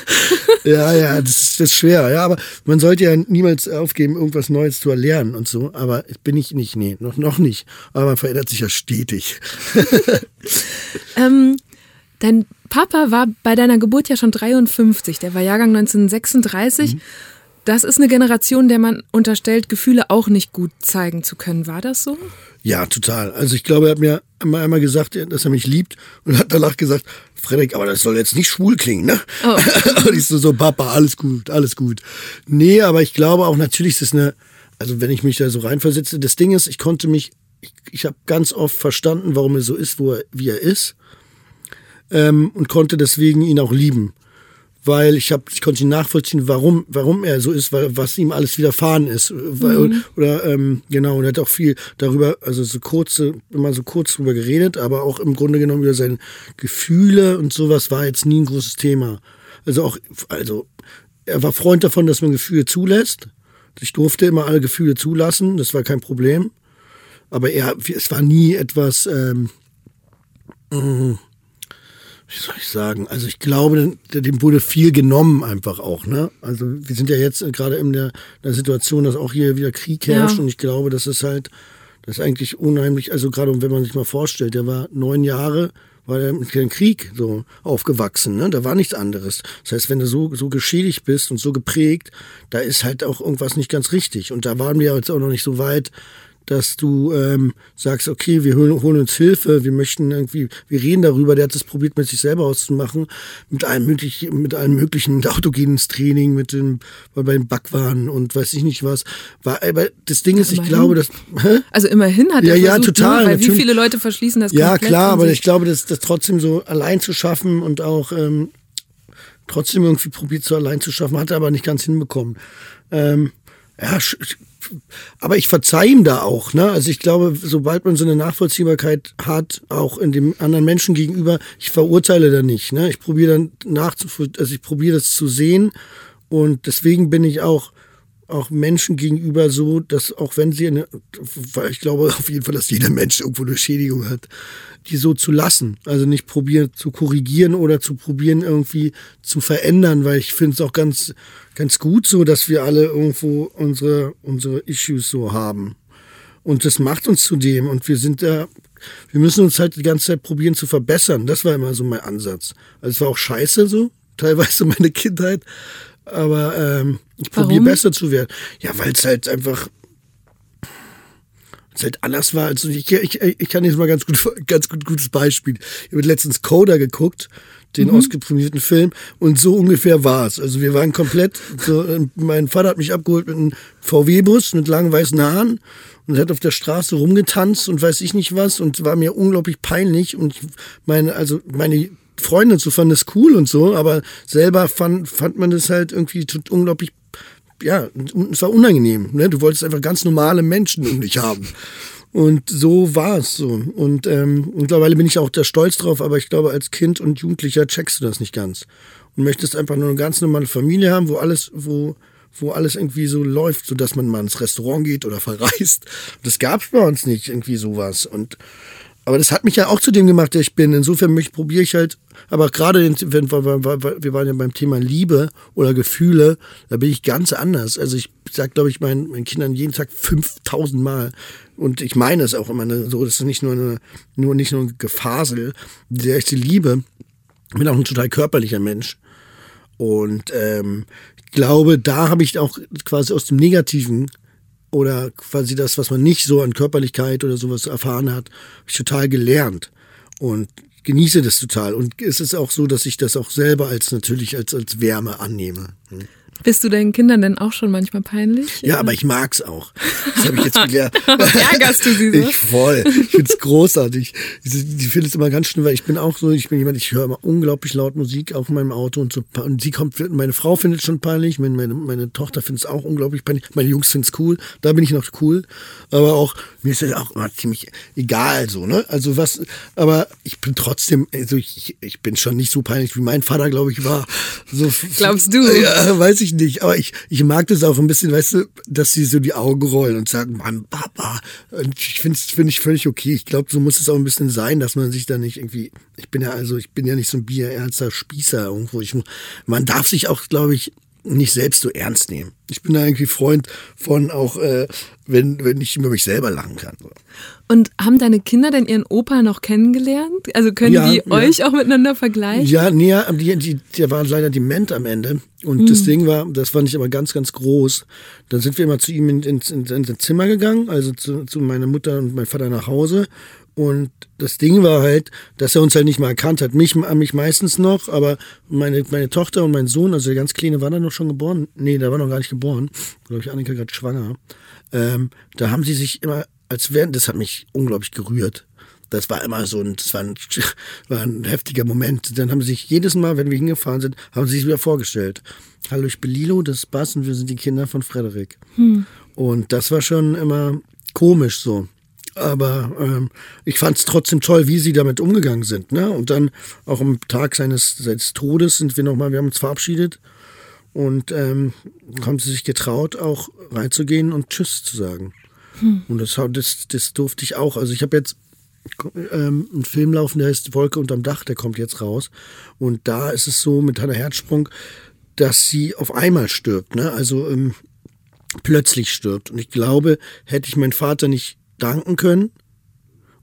Ja, das ist schwer. Ja, aber man sollte ja niemals aufgeben, irgendwas Neues zu erlernen und so. Aber bin ich nicht, nee, noch nicht. Aber man verändert sich ja stetig. Dein Papa war bei deiner Geburt ja schon 53, der war Jahrgang 1936. Mhm. Das ist eine Generation, der man unterstellt, Gefühle auch nicht gut zeigen zu können. War das so? Ja, total. Also ich glaube, er hat mir einmal gesagt, dass er mich liebt und hat danach gesagt, Frederik, aber das soll jetzt nicht schwul klingen, ne? Oh. Und ich so, Papa, alles gut, alles gut. Nee, aber ich glaube auch natürlich, also wenn ich mich da so reinversetze, das Ding ist, ich habe ganz oft verstanden, warum er so ist, wie er ist, und konnte deswegen ihn auch lieben. Weil ich konnte ihn nachvollziehen, warum er so ist, weil was ihm alles widerfahren ist. Genau, und er hat auch viel darüber, also immer so kurz drüber geredet, aber auch im Grunde genommen über seine Gefühle und sowas war jetzt nie ein großes Thema. Also er war Freund davon, dass man Gefühle zulässt. Ich durfte immer alle Gefühle zulassen, das war kein Problem. Aber es war nie etwas, wie soll ich sagen? Also ich glaube, dem wurde viel genommen einfach auch, ne? Also wir sind ja jetzt gerade in der Situation, dass auch hier wieder Krieg herrscht, ja. Und ich glaube, das ist eigentlich unheimlich, also gerade wenn man sich mal vorstellt, der war 9 Jahre, war der mit dem Krieg so aufgewachsen, ne? Da war nichts anderes. Das heißt, wenn du so geschädigt bist und so geprägt, da ist halt auch irgendwas nicht ganz richtig. Und da waren wir jetzt auch noch nicht so weit, dass du sagst, okay, wir holen uns Hilfe, wir möchten irgendwie, wir reden darüber, der hat das probiert, mit sich selber auszumachen, mit allem möglichen autogenes Training, bei den Backwaren und weiß ich nicht was. Aber das Ding ist, immerhin. Ich glaube, dass... Hä? Also immerhin hat er versucht, total, weil natürlich, wie viele Leute verschließen das komplett. Ja, klar, aber ich glaube, dass das trotzdem so allein zu schaffen und auch trotzdem irgendwie probiert, so allein zu schaffen, hat er aber nicht ganz hinbekommen. Aber ich verzeihe ihm da auch, ne? Also ich glaube, sobald man so eine Nachvollziehbarkeit hat, auch in dem anderen Menschen gegenüber, ich verurteile da nicht, ne? Ich probiere das zu sehen, und deswegen bin ich auch auch Menschen gegenüber so, dass auch wenn sie, weil ich glaube auf jeden Fall, dass jeder Mensch irgendwo eine Schädigung hat, die so zu lassen. Also nicht probieren zu korrigieren oder zu probieren irgendwie zu verändern, weil ich finde es auch ganz, ganz gut so, dass wir alle irgendwo unsere Issues so haben. Und das macht uns zu dem. Und wir sind da, wir müssen uns halt die ganze Zeit probieren zu verbessern. Das war immer so mein Ansatz. Also es war auch scheiße so, teilweise meine Kindheit. Aber ich probiere besser zu werden. Ja, weil es halt einfach anders war. Also ich kann jetzt mal gutes Beispiel. Ich habe letztens Coda geguckt, den ausgeprämierten Film, und so ungefähr war es. Also wir waren komplett, so, mein Vater hat mich abgeholt mit einem VW-Bus mit langen weißen Haaren und hat auf der Straße rumgetanzt und weiß ich nicht was und war mir unglaublich peinlich. Und meine Freunde zu fanden das cool und so, aber selber fand man das halt irgendwie unglaublich, ja, es war unangenehm. Ne? Du wolltest einfach ganz normale Menschen um dich haben. Und so war es so. Und mittlerweile bin ich auch da stolz drauf, aber ich glaube, als Kind und Jugendlicher checkst du das nicht ganz. Und möchtest einfach nur eine ganz normale Familie haben, wo alles irgendwie so läuft, sodass man mal ins Restaurant geht oder verreist. Das gab es bei uns nicht, irgendwie sowas. Aber das hat mich ja auch zu dem gemacht, der ich bin. Insofern probiere ich halt, aber gerade, wir waren ja beim Thema Liebe oder Gefühle, da bin ich ganz anders. Also ich sage, glaube ich, meinen Kindern jeden Tag 5000 Mal, und ich meine es auch immer so, das ist nicht nur ein Gefasel, die echte Liebe. Ich bin auch ein total körperlicher Mensch. Und ich glaube, da habe ich auch quasi aus dem Negativen oder quasi das, was man nicht so an Körperlichkeit oder sowas erfahren hat, habe ich total gelernt und genieße das total. Und es ist auch so, dass ich das auch selber als Wärme annehme. Hm. Bist du deinen Kindern denn auch schon manchmal peinlich? Ja, aber ich mag's auch. Das habe ich jetzt gelernt. Ärgerst du sie so? Ich finde es großartig. Ich finde es immer ganz schlimm, weil ich bin auch so, ich höre immer unglaublich laut Musik auf meinem Auto und so. Und meine Frau findet es schon peinlich, meine Tochter findet es auch unglaublich peinlich. Meine Jungs finden es cool, da bin ich noch cool. Aber auch, mir ist das auch immer ziemlich egal so, ne? Also aber ich bin trotzdem, also ich bin schon nicht so peinlich, wie mein Vater, glaube ich, war. So, glaubst du? Ja, weiß ich nicht, aber ich mag das auch ein bisschen, weißt du, dass sie so die Augen rollen und sagen, Mann, Papa. Und ich finde ich völlig okay. Ich glaube, so muss es auch ein bisschen sein, dass man sich da nicht irgendwie, ich bin ja nicht so ein bierernster Spießer irgendwo. Man darf sich auch, glaube ich, nicht selbst so ernst nehmen. Ich bin da irgendwie Freund von auch, wenn ich über mich selber lachen kann. So. Und haben deine Kinder denn ihren Opa noch kennengelernt? Also können die euch auch miteinander vergleichen? Ja, nee, der war leider dement am Ende. Und das fand ich aber ganz, ganz groß. Dann sind wir immer zu ihm in sein Zimmer gegangen, also zu meiner Mutter und meinem Vater nach Hause. Und das Ding war halt, dass er uns halt nicht mal erkannt hat. Mich meistens noch, aber meine Tochter und mein Sohn, also der ganz Kleine, war da noch schon geboren. Nee, der war noch gar nicht geboren. Glaube ich, Annika gerade schwanger. Da haben sie sich immer, das hat mich unglaublich gerührt. Das war immer so das war ein heftiger Moment. Dann haben sie sich jedes Mal, wenn wir hingefahren sind, haben sie sich wieder vorgestellt. Hallo, ich bin Lilo, das ist Bas und wir sind die Kinder von Frederick. Und das war schon immer komisch so. Aber ich fand es trotzdem toll, wie sie damit umgegangen sind. Ne? Und dann auch am Tag seines Todes wir haben uns verabschiedet und haben sie sich getraut, auch reinzugehen und Tschüss zu sagen. Und das durfte ich auch. Also ich habe jetzt einen Film laufen, der heißt Wolke unterm Dach, der kommt jetzt raus. Und da ist es so mit Hannah Herzsprung, dass sie auf einmal stirbt. Ne? Also plötzlich stirbt. Und ich glaube, hätte ich meinen Vater nicht danken können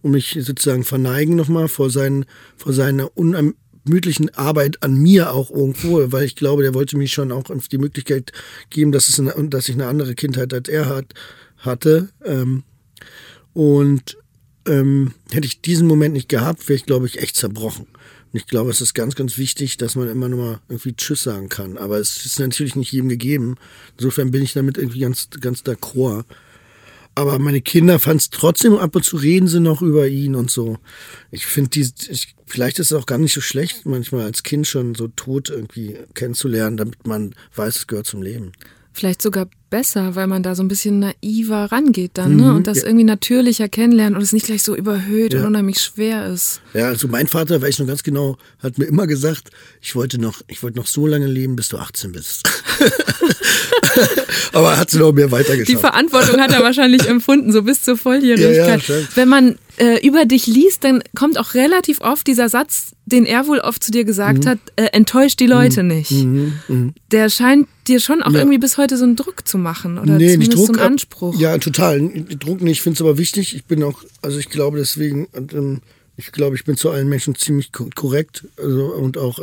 und mich sozusagen verneigen nochmal vor seiner unermüdlichen Arbeit an mir auch irgendwo, weil ich glaube, der wollte mir schon auch die Möglichkeit geben, dass ich eine andere Kindheit als er hatte. Hätte ich diesen Moment nicht gehabt, wäre ich, glaube ich, echt zerbrochen. Und ich glaube, es ist ganz, ganz wichtig, dass man immer nur mal irgendwie Tschüss sagen kann. Aber es ist natürlich nicht jedem gegeben. Insofern bin ich damit irgendwie ganz, ganz d'accord. Aber meine Kinder fanden es trotzdem, ab und zu reden sie noch über ihn und so. Ich finde, vielleicht ist es auch gar nicht so schlecht, manchmal als Kind schon so tot irgendwie kennenzulernen, damit man weiß, es gehört zum Leben. Vielleicht sogar besser, weil man da so ein bisschen naiver rangeht dann, ne? Und das irgendwie natürlicher kennenlernt und es nicht gleich so überhöht und unheimlich schwer ist. Ja, also mein Vater, weiß ich noch ganz genau, hat mir immer gesagt, ich wollte noch so lange leben, bis du 18 bist. Aber er hat es noch mehr weitergeschafft. Die Verantwortung hat er wahrscheinlich empfunden, so bis zur Volljährigkeit. Ja, wenn man über dich liest, dann kommt auch relativ oft dieser Satz, den er wohl oft zu dir gesagt hat, enttäuscht die Leute nicht. Der scheint dir schon auch irgendwie bis heute so einen Druck zu machen oder zumindest so einen Anspruch. Ja, total. Druck nicht, ich finde es aber wichtig. Ich bin auch, also ich glaube deswegen, ich glaube, ich bin zu allen Menschen ziemlich korrekt, also, und auch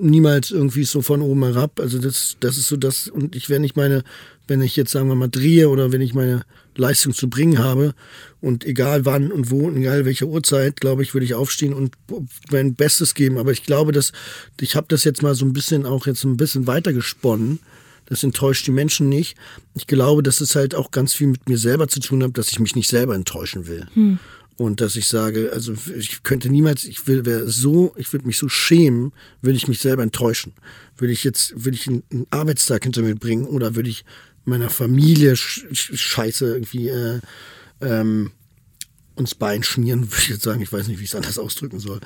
niemals irgendwie so von oben herab. Also das ist so das, und ich werde nicht wenn ich jetzt, sagen wir mal, drehe oder wenn ich meine Leistung zu bringen habe und egal wann und wo und egal welche Uhrzeit, glaube ich, würde ich aufstehen und mein Bestes geben. Aber ich glaube, dass ich habe das jetzt mal so ein bisschen auch jetzt ein bisschen weiter gesponnen. Das enttäuscht die Menschen nicht. Ich glaube, dass es halt auch ganz viel mit mir selber zu tun hat, dass ich mich nicht selber enttäuschen will. Und dass ich sage, also ich könnte niemals, ich würde mich so schämen, würde ich mich selber enttäuschen. Würde ich einen Arbeitstag hinter mir bringen oder würde ich meiner Familie Scheiße irgendwie uns Bein schmieren, würde ich jetzt sagen, ich weiß nicht, wie ich es anders ausdrücken soll.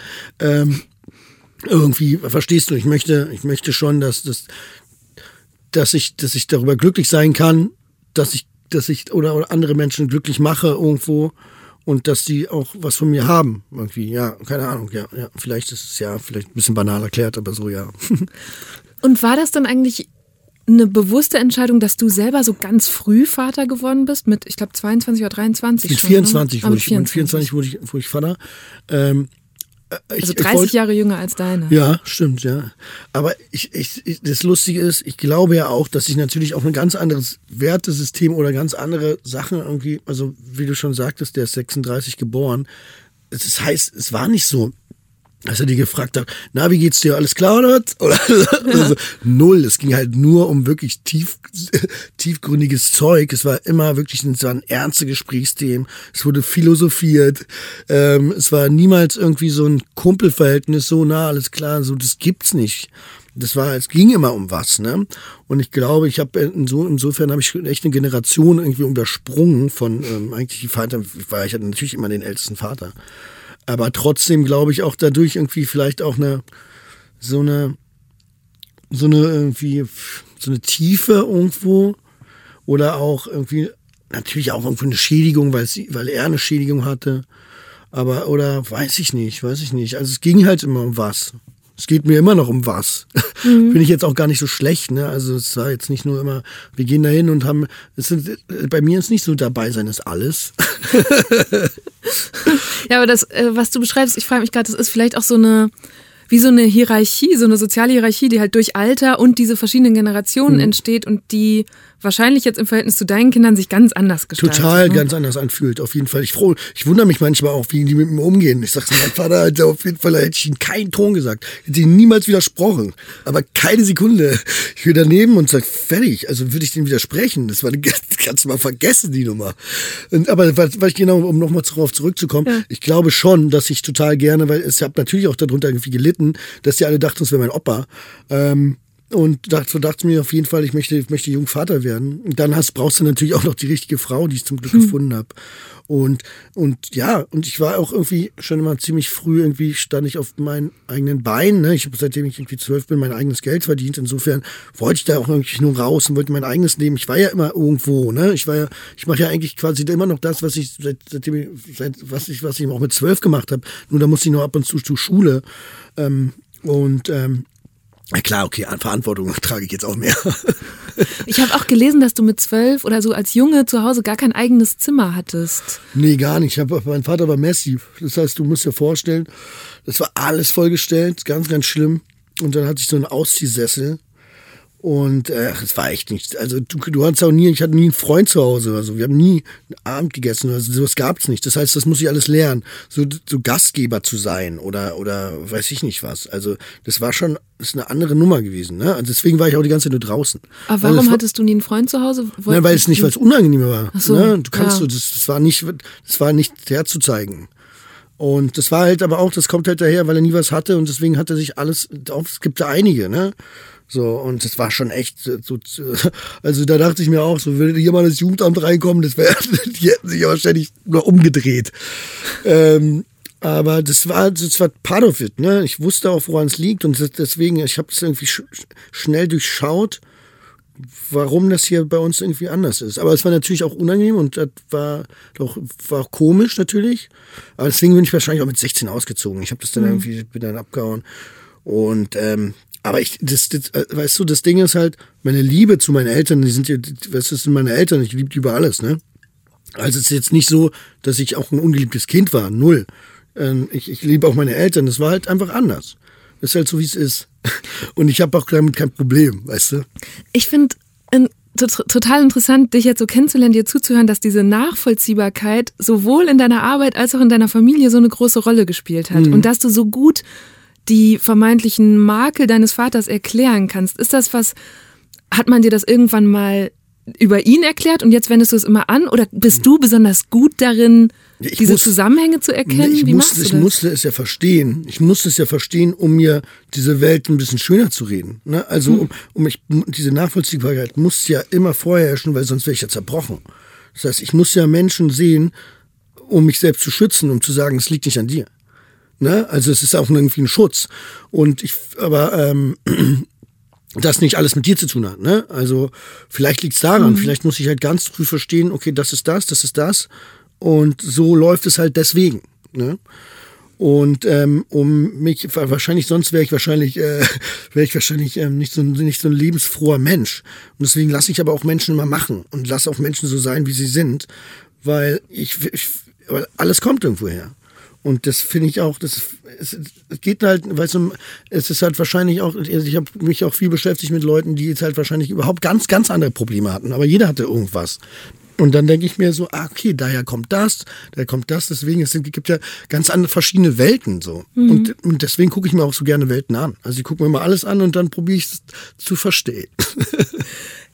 Irgendwie, verstehst du, ich möchte schon, dass ich darüber glücklich sein kann, dass ich oder andere Menschen glücklich mache irgendwo. Und dass die auch was von mir haben, irgendwie, ja, keine Ahnung, ja, vielleicht ist es ja, vielleicht ein bisschen banal erklärt, aber so, ja. Und war das dann eigentlich eine bewusste Entscheidung, dass du selber so ganz früh Vater geworden bist, mit, ich glaube, 22 oder 23? Mit 24 wurde ich, mit 24 wurde ich Vater. Also 30 Jahre jünger als deine. Ja, stimmt, ja. Aber das Lustige ist, ich glaube ja auch, dass ich natürlich auch ein ganz anderes Wertesystem oder ganz andere Sachen irgendwie, also wie du schon sagtest, der ist 36 geboren. Das heißt, es war nicht so, als er die gefragt hat, na, wie geht's dir, alles klar oder was? Also, null, es ging halt nur um wirklich tiefgründiges Zeug. Es war immer wirklich, es waren ernste Gesprächsthemen, es wurde philosophiert, es war niemals irgendwie so ein Kumpelverhältnis, so, na, alles klar, so, das gibt's nicht. Es ging immer um was, ne? Und ich glaube, insofern habe ich echt eine Generation irgendwie übersprungen von, eigentlich die Vater, weil ich hatte natürlich immer den ältesten Vater. Aber trotzdem glaube ich auch dadurch irgendwie vielleicht auch eine Tiefe irgendwo oder auch irgendwie natürlich auch irgendwo eine Schädigung, weil er eine Schädigung hatte. Aber oder weiß ich nicht. Also es ging halt immer um was. Es geht mir immer noch um was. Bin ich jetzt auch gar nicht so schlecht, ne? Also es war jetzt nicht nur immer, wir gehen da hin und haben, bei mir ist nicht so, dabei sein ist alles. Ja, aber das, was du beschreibst, ich frage mich gerade, das ist vielleicht auch so eine, wie so eine Hierarchie, so eine soziale Hierarchie, die halt durch Alter und diese verschiedenen Generationen entsteht und die wahrscheinlich jetzt im Verhältnis zu deinen Kindern sich ganz anders gestaltet. Total, ne? Ganz anders anfühlt, auf jeden Fall. Ich wundere mich manchmal auch, wie die mit mir umgehen. Ich sage, mein Vater hat auf jeden Fall, da hätte ich ihm keinen Ton gesagt. Hätte ihn niemals widersprochen. Aber keine Sekunde. Ich gehe daneben und sage, fertig. Also würde ich den widersprechen. Das kannst du mal vergessen, die Nummer. Aber was ich genau, um nochmal darauf zurückzukommen, ich glaube schon, dass ich total gerne, weil ich habe natürlich auch darunter irgendwie gelitten, dass die alle dachten, es wäre mein Opa. Und dachte mir auf jeden Fall, ich möchte jung Vater werden. Und dann brauchst du natürlich auch noch die richtige Frau, die ich zum Glück gefunden habe. Und ja, und ich war auch irgendwie schon immer ziemlich früh, irgendwie stand ich auf meinen eigenen Beinen. Ne? Ich habe, seitdem ich irgendwie 12 bin, mein eigenes Geld verdient. Insofern wollte ich da auch irgendwie nur raus und wollte mein eigenes Leben. Ich war ja immer irgendwo, ne? Ich mache ja eigentlich quasi immer noch das, was ich was ich auch mit 12 gemacht habe. Nur da musste ich nur ab und zu Schule. Na klar, okay, an Verantwortung trage ich jetzt auch mehr. Ich habe auch gelesen, dass du mit 12 oder so als Junge zu Hause gar kein eigenes Zimmer hattest. Nee, gar nicht. Mein Vater war massiv. Das heißt, du musst dir vorstellen, das war alles vollgestellt, ganz, ganz schlimm. Und dann hatte ich so einen Ausziehsessel. Und es war echt nichts. Also du hattest auch nie, ich hatte nie einen Freund zu Hause oder so. Wir haben nie einen Abend gegessen oder so. Sowas gab es nicht. Das heißt, das muss ich alles lernen. So Gastgeber zu sein oder weiß ich nicht was. Also das war schon, das ist eine andere Nummer gewesen. Ne? Also deswegen war ich auch die ganze Zeit nur draußen. Aber warum hattest du nie einen Freund zu Hause? Nein, weil es unangenehm war. Ach so, ne? Du kannst so, das war nicht herzuzeigen. Und das war halt aber auch, das kommt halt daher, weil er nie was hatte und deswegen hat er sich alles, es gibt da einige, ne? So, und das war schon echt, so, also da dachte ich mir auch, so würde hier mal das Jugendamt reinkommen, das wäre, die hätten sich ja wahrscheinlich nur umgedreht. Aber das war part of it, ne? Ich wusste auch, woran es liegt und deswegen, ich habe es irgendwie schnell durchschaut, warum das hier bei uns irgendwie anders ist. Aber es war natürlich auch unangenehm und das war auch komisch natürlich. Aber deswegen bin ich wahrscheinlich auch mit 16 ausgezogen. Ich habe das dann irgendwie, bin dann abgehauen. Und, aber ich, weißt du, das Ding ist halt, meine Liebe zu meinen Eltern, die sind ja, weißt du, das sind meine Eltern, ich liebe die über alles, ne? Also es ist jetzt nicht so, dass ich auch ein ungeliebtes Kind war, null. Ich liebe auch meine Eltern, das war halt einfach anders. Das ist halt so, wie es ist. Und ich habe auch damit kein Problem, weißt du? Ich finde total interessant, dich jetzt so kennenzulernen, dir zuzuhören, dass diese Nachvollziehbarkeit sowohl in deiner Arbeit als auch in deiner Familie so eine große Rolle gespielt hat. Mhm. Und dass du so gut die vermeintlichen Makel deines Vaters erklären kannst. Ist das was, hat man dir das irgendwann mal über ihn erklärt und jetzt wendest du es immer an? Oder bist du besonders gut darin, Zusammenhänge zu erkennen? Ich musste es ja verstehen. Ich musste es ja verstehen, um mir diese Welt ein bisschen schöner zu reden. Ne? Also diese Nachvollziehbarkeit muss ja immer vorherrschen, weil sonst wäre ich ja zerbrochen. Das heißt, ich muss ja Menschen sehen, um mich selbst zu schützen, um zu sagen, es liegt nicht an dir. Ne? Also es ist auch irgendwie ein Schutz. Und das nicht alles mit dir zu tun hat. Ne? Also vielleicht liegt es daran, vielleicht muss ich halt ganz früh verstehen, okay, das ist das. Und so läuft es halt deswegen. Ne? Und sonst wäre ich wahrscheinlich nicht so ein lebensfroher Mensch. Und deswegen lasse ich aber auch Menschen immer machen und lasse auch Menschen so sein, wie sie sind, weil weil alles kommt irgendwo her. Und das finde ich auch, es geht halt, weißt du, es ist halt wahrscheinlich auch, ich habe mich auch viel beschäftigt mit Leuten, die jetzt halt wahrscheinlich überhaupt ganz, ganz andere Probleme hatten. Aber jeder hatte irgendwas. Und dann denke ich mir so, okay, daher kommt das, deswegen, es gibt ja ganz andere verschiedene Welten so. Mhm. Und deswegen gucke ich mir auch so gerne Welten an. Also ich gucke mir mal alles an und dann probiere ich es zu verstehen.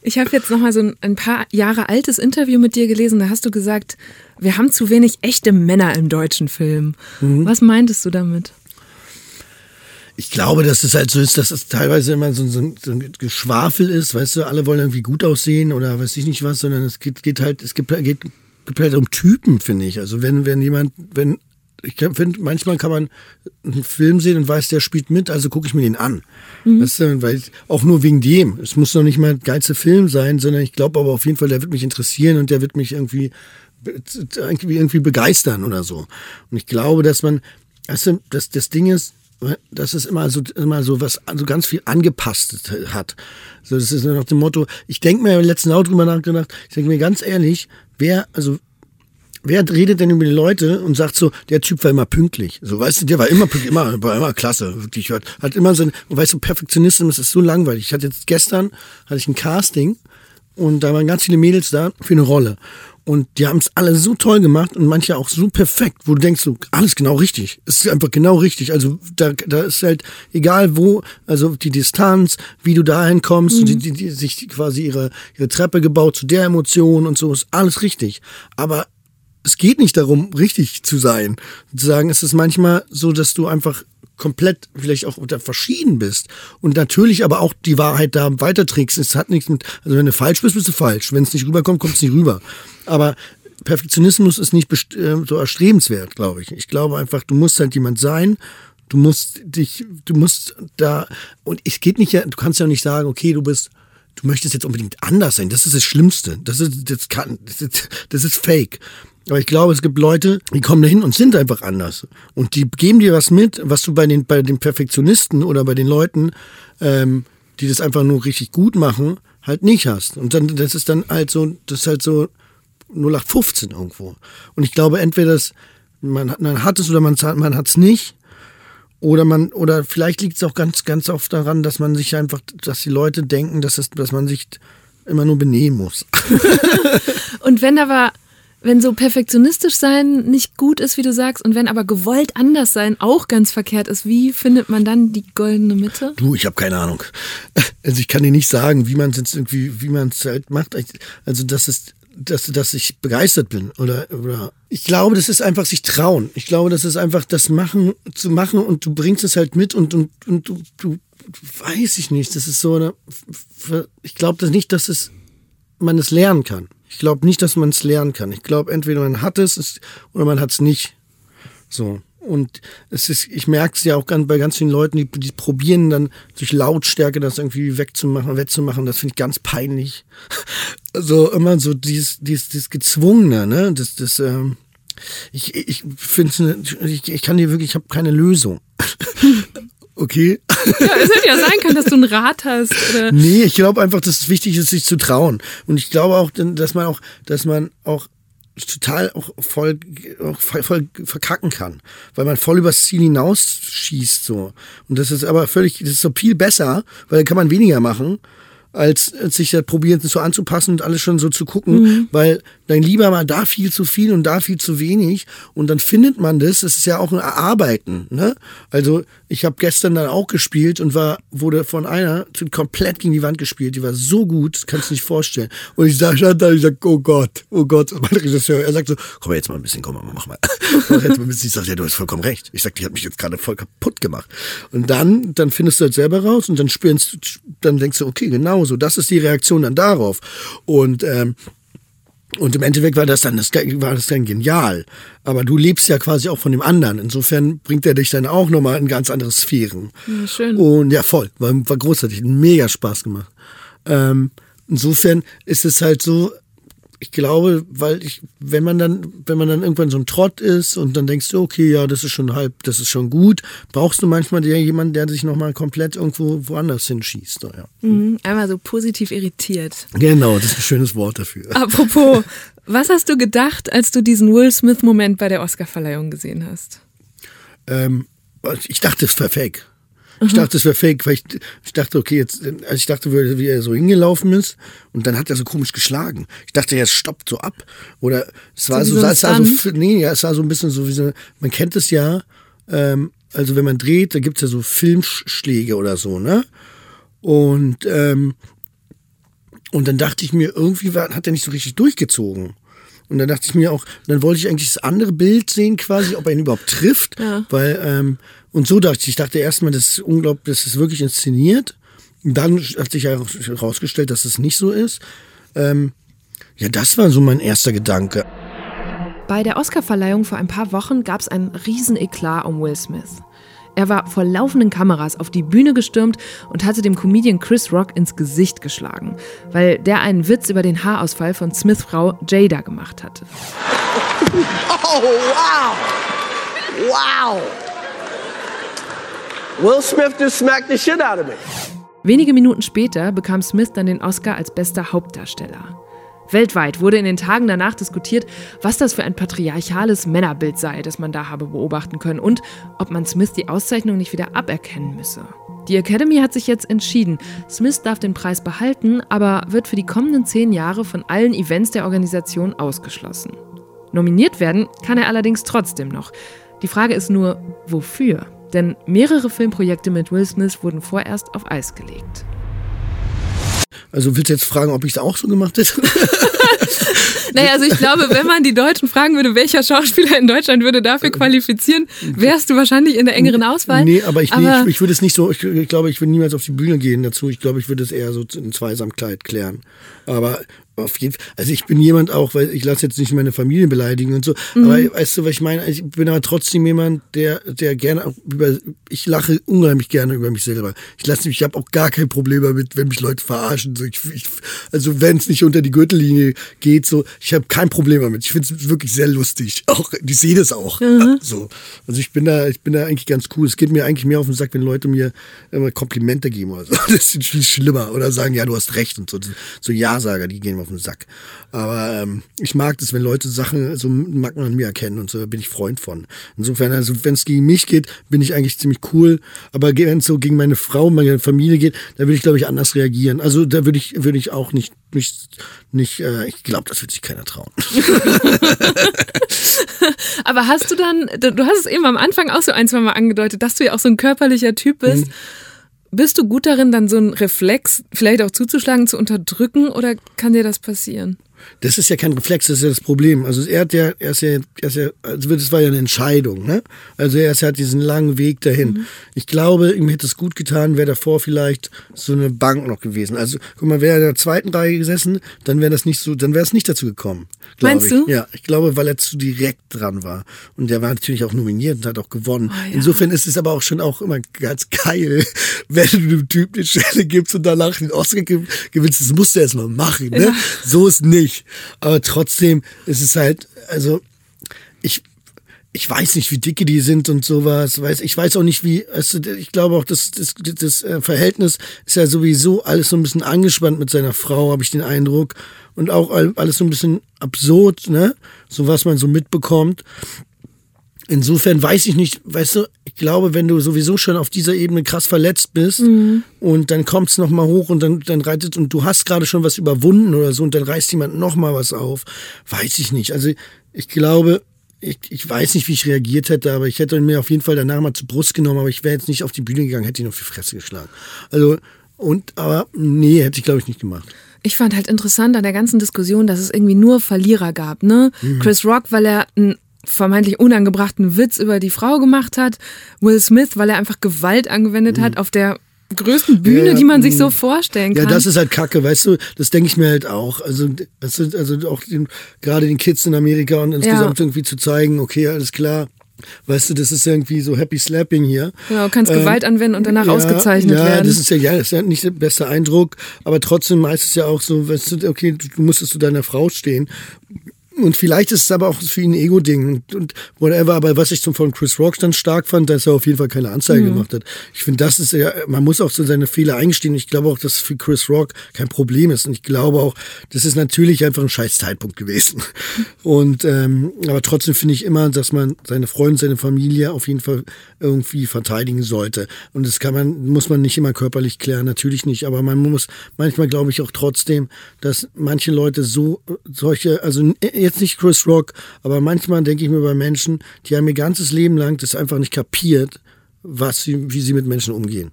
Ich habe jetzt nochmal so ein paar Jahre altes Interview mit dir gelesen, da hast du gesagt, wir haben zu wenig echte Männer im deutschen Film. Mhm. Was meintest du damit? Ich glaube, dass es halt so ist, dass es teilweise immer so ein Geschwafel ist, weißt du, alle wollen irgendwie gut aussehen oder weiß ich nicht was, sondern es geht halt um Typen, finde ich. Also ich finde, manchmal kann man einen Film sehen und weiß, der spielt mit, also gucke ich mir den an. Mhm. Weißt du, weil auch nur wegen dem. Es muss noch nicht mal ein geilster Film sein, sondern ich glaube aber auf jeden Fall, der wird mich interessieren und der wird mich irgendwie begeistern oder so. Und ich glaube, dass man, weißt du, das Ding ist, dass es immer so was, so ganz viel angepasst hat. So, das ist nach dem Motto, ich denke mir letzten Jahr drüber nachgedacht, ich denke mir ganz ehrlich, wer redet denn über die Leute und sagt so, der Typ war immer pünktlich. So, weißt du, der war immer klasse, wirklich. Hat immer so, weißt du, Perfektionismus ist so langweilig. Gestern hatte ich ein Casting und da waren ganz viele Mädels da für eine Rolle. Und die haben es alle so toll gemacht und manche auch so perfekt, wo du denkst, so, alles genau richtig. Es ist einfach genau richtig. Also da ist halt egal wo, also die Distanz, wie du dahin kommst, die sich quasi ihre Treppe gebaut zu der Emotion und so, ist alles richtig. Aber es geht nicht darum, richtig zu sein. Sozusagen ist es manchmal so, dass du einfach komplett vielleicht auch verschieden bist und natürlich aber auch die Wahrheit da weiterträgst. Es hat nichts mit, also wenn du falsch bist, bist du falsch. Wenn es nicht rüberkommt, kommt es nicht rüber. Aber Perfektionismus ist nicht so erstrebenswert, glaube ich. Ich glaube einfach, du musst halt jemand sein, und es geht nicht, du kannst ja auch nicht sagen, okay, du möchtest jetzt unbedingt anders sein. Das ist das Schlimmste. Das ist fake. Aber ich glaube, es gibt Leute, die kommen dahin und sind einfach anders. Und die geben dir was mit, was du bei den Perfektionisten oder bei den Leuten, die das einfach nur richtig gut machen, halt nicht hast. Und dann, das ist halt so 0815 irgendwo. Und ich glaube, entweder man hat es oder man hat es nicht. Oder vielleicht liegt es auch ganz, ganz oft daran, dass man sich einfach, dass die Leute denken, dass man sich immer nur benehmen muss. Und wenn so perfektionistisch sein nicht gut ist, wie du sagst, und wenn aber gewollt anders sein auch ganz verkehrt ist, wie findet man dann die goldene Mitte? Du, ich habe keine Ahnung. Also ich kann dir nicht sagen, wie man es halt macht. Also das ist, dass ich begeistert bin. Oder ich glaube, das ist einfach sich trauen. Ich glaube, das ist einfach das zu machen und du bringst es halt mit und du weiß ich nicht. Das ist so eine, ich glaube das nicht, man es lernen kann. Ich glaube nicht, dass man es lernen kann. Ich glaube, entweder man hat es oder man hat es nicht. So. Und ich merke es ja auch bei ganz vielen Leuten, die probieren dann durch Lautstärke das irgendwie wegzumachen. Das finde ich ganz peinlich. Also immer so dieses Gezwungene, ne? Ich finde es, ich kann dir wirklich, ich habe keine Lösung. Okay. Ja, es hätte ja sein können, dass du einen Rat hast. Oder? Nee, ich glaube einfach, dass es wichtig ist, sich zu trauen. Und ich glaube auch, dass man auch total auch voll verkacken kann, weil man voll übers Ziel hinausschießt so. Und das ist aber das ist so viel besser, weil dann kann man weniger machen, als sich da probieren so anzupassen und alles schon so zu gucken, weil dann lieber mal da viel zu viel und da viel zu wenig und dann findet man das. Das ist ja auch ein Erarbeiten, ne? Also ich habe gestern dann auch gespielt und wurde von einer komplett gegen die Wand gespielt. Die war so gut, das kannst du nicht vorstellen. Und ich stand da und ich sage, oh Gott. Und mein Regisseur, er sagt so, komm mal, mach mal jetzt mal ein bisschen. Ich sage, ja, du hast vollkommen recht. Ich sage, die hat mich jetzt gerade voll kaputt gemacht. Und dann findest du halt selber raus und dann denkst du, okay, genau so. Das ist die Reaktion dann darauf. Und im Endeffekt war das dann genial. Aber du lebst ja quasi auch von dem anderen. Insofern bringt er dich dann auch nochmal in ganz andere Sphären. Ja, schön. Und ja, voll. War großartig. Mega Spaß gemacht. Insofern ist es halt so, ich glaube, wenn man dann irgendwann so ein Trott ist und dann denkst du, okay, ja, das ist schon gut, brauchst du manchmal jemanden, der sich nochmal komplett irgendwo woanders hinschießt. Ja. Einmal so positiv irritiert. Genau, das ist ein schönes Wort dafür. Apropos, was hast du gedacht, als du diesen Will Smith-Moment bei der Oscarverleihung gesehen hast? Ich dachte, es war fake. Ich dachte, es wäre fake, weil ich dachte, okay, ich dachte, wie er so hingelaufen ist und dann hat er so komisch geschlagen. Ich dachte, er stoppt so ab oder es sah so ein bisschen so wie so, man kennt es ja, also wenn man dreht, da gibt's ja so Filmschläge oder so, ne? Und dann dachte ich mir, irgendwie hat er nicht so richtig durchgezogen. Und dann dachte ich mir auch, dann wollte ich eigentlich das andere Bild sehen quasi, ob er ihn überhaupt trifft, ja. Weil und so dachte ich. Ich dachte erstmal, das ist unglaublich, das ist wirklich inszeniert. Und dann hat sich herausgestellt, dass es nicht so ist. Das war so mein erster Gedanke. Bei der Oscarverleihung vor ein paar Wochen gab es einen riesen Eklat um Will Smith. Er war vor laufenden Kameras auf die Bühne gestürmt und hatte dem Comedian Chris Rock ins Gesicht geschlagen, weil der einen Witz über den Haarausfall von Smiths Frau Jada gemacht hatte. Oh, wow! Wow! Will Smith just smacked the shit out of me. Wenige Minuten später bekam Smith dann den Oscar als bester Hauptdarsteller. Weltweit wurde in den Tagen danach diskutiert, was das für ein patriarchales Männerbild sei, das man da habe beobachten können und ob man Smith die Auszeichnung nicht wieder aberkennen müsse. Die Academy hat sich jetzt entschieden, Smith darf den Preis behalten, aber wird für die kommenden 10 Jahre von allen Events der Organisation ausgeschlossen. Nominiert werden kann er allerdings trotzdem noch. Die Frage ist nur, wofür? Denn mehrere Filmprojekte mit Will Smith wurden vorerst auf Eis gelegt. Also willst du jetzt fragen, ob ich es auch so gemacht hätte? Naja, also ich glaube, wenn man die Deutschen fragen würde, welcher Schauspieler in Deutschland würde dafür qualifizieren, wärst du wahrscheinlich in der engeren Auswahl. Nee, aber ich würde es nicht so, ich glaube, ich würde niemals auf die Bühne gehen dazu. Ich glaube, ich würde es eher so in Zweisamkeit klären. Aber auf jeden Fall, also ich bin jemand auch, weil ich lasse jetzt nicht meine Familie beleidigen und so, aber weißt du, was ich meine? Ich bin aber trotzdem jemand, der gerne auch ich lache unheimlich gerne über mich selber. Ich habe auch gar kein Problem damit, wenn mich Leute verarschen. So, also wenn es nicht unter die Gürtellinie geht, so, ich habe kein Problem damit. Ich finde es wirklich sehr lustig. Auch, ich sehe das auch. Mhm. So. Also ich bin da eigentlich ganz cool. Es geht mir eigentlich mehr auf den Sack, wenn Leute mir immer Komplimente geben oder so. Das ist viel schlimmer. Oder sagen, ja, du hast recht und so. So Ja-Sager, die gehen auf den Sack. Aber ich mag das, wenn Leute Sachen so Macken an mir erkennen und so, da bin ich Freund von. Insofern, also wenn es gegen mich geht, bin ich eigentlich ziemlich cool. Aber wenn es so gegen meine Frau und meine Familie geht, dann würde ich, glaube ich, anders reagieren. Also da würde ich auch nicht, ich glaube, das wird sich keiner trauen. Aber hast du dann, du hast es eben am Anfang auch so ein, zwei Mal angedeutet, dass du ja auch so ein körperlicher Typ bist. Bist du gut darin, dann so einen Reflex vielleicht auch zuzuschlagen, zu unterdrücken oder kann dir das passieren? Das ist ja kein Reflex, das ist ja das Problem. Also es war ja eine Entscheidung, ne? Also er hat diesen langen Weg dahin. Mhm. Ich glaube, ihm hätte es gut getan, wäre davor vielleicht so eine Bank noch gewesen. Also guck mal, wäre er in der zweiten Reihe gesessen, dann wäre das nicht so, dann wäre es nicht dazu gekommen. Meinst du? Ja, ich glaube, weil er zu direkt dran war. Und der war natürlich auch nominiert und hat auch gewonnen. Oh, ja. Insofern ist es aber auch schon auch immer ganz geil, wenn du dem Typen die Stelle gibst und danach den Oscar gewinnst. Das musst du erstmal machen, ne? Ja. So ist nicht. Aber trotzdem ist es halt, also ich weiß nicht, wie dicke die sind und sowas. Ich weiß auch nicht, wie, also ich glaube auch, das Verhältnis ist ja sowieso alles so ein bisschen angespannt mit seiner Frau, habe ich den Eindruck. Und auch alles so ein bisschen absurd, ne? So was man so mitbekommt. Insofern weiß ich nicht, weißt du, ich glaube, wenn du sowieso schon auf dieser Ebene krass verletzt bist, mhm, und dann kommt es nochmal hoch und dann reitet und du hast gerade schon was überwunden oder so und dann reißt jemand nochmal was auf, weiß ich nicht. Also ich glaube, ich weiß nicht, wie ich reagiert hätte, aber ich hätte mir auf jeden Fall danach mal zur Brust genommen, aber ich wäre jetzt nicht auf die Bühne gegangen, hätte ihn auf die Fresse geschlagen. Also, aber nee, hätte ich glaube ich nicht gemacht. Ich fand halt interessant an der ganzen Diskussion, dass es irgendwie nur Verlierer gab, ne? Mhm. Chris Rock, weil er ein vermeintlich unangebrachten Witz über die Frau gemacht hat. Will Smith, weil er einfach Gewalt angewendet hat auf der größten Bühne, die man sich so vorstellen kann. Ja, das ist halt Kacke, weißt du, das denke ich mir halt auch. Also auch gerade den Kids in Amerika und insgesamt irgendwie zu zeigen, okay, alles klar. Weißt du, das ist irgendwie so Happy Slapping hier. Genau, du kannst Gewalt anwenden und danach ausgezeichnet werden. Das ist ja nicht der beste Eindruck, aber trotzdem heißt es ja auch so, weißt du, okay, du musstest zu deiner Frau stehen. Und vielleicht ist es aber auch für ihn ein Ego-Ding und whatever. Aber was ich von Chris Rock dann stark fand, dass er auf jeden Fall keine Anzeige gemacht hat. Ich finde, das ist ja, man muss auch so seine Fehler eingestehen. Ich glaube auch, dass es für Chris Rock kein Problem ist. Und ich glaube auch, das ist natürlich einfach ein scheiß Zeitpunkt gewesen. Und aber trotzdem finde ich immer, dass man seine Freunde, seine Familie auf jeden Fall irgendwie verteidigen sollte. Und das muss man nicht immer körperlich klären, natürlich nicht. Aber man muss manchmal, glaube ich, auch trotzdem, dass manche Leute jetzt nicht Chris Rock, aber manchmal denke ich mir bei Menschen, die haben ihr ganzes Leben lang das einfach nicht kapiert, wie sie mit Menschen umgehen.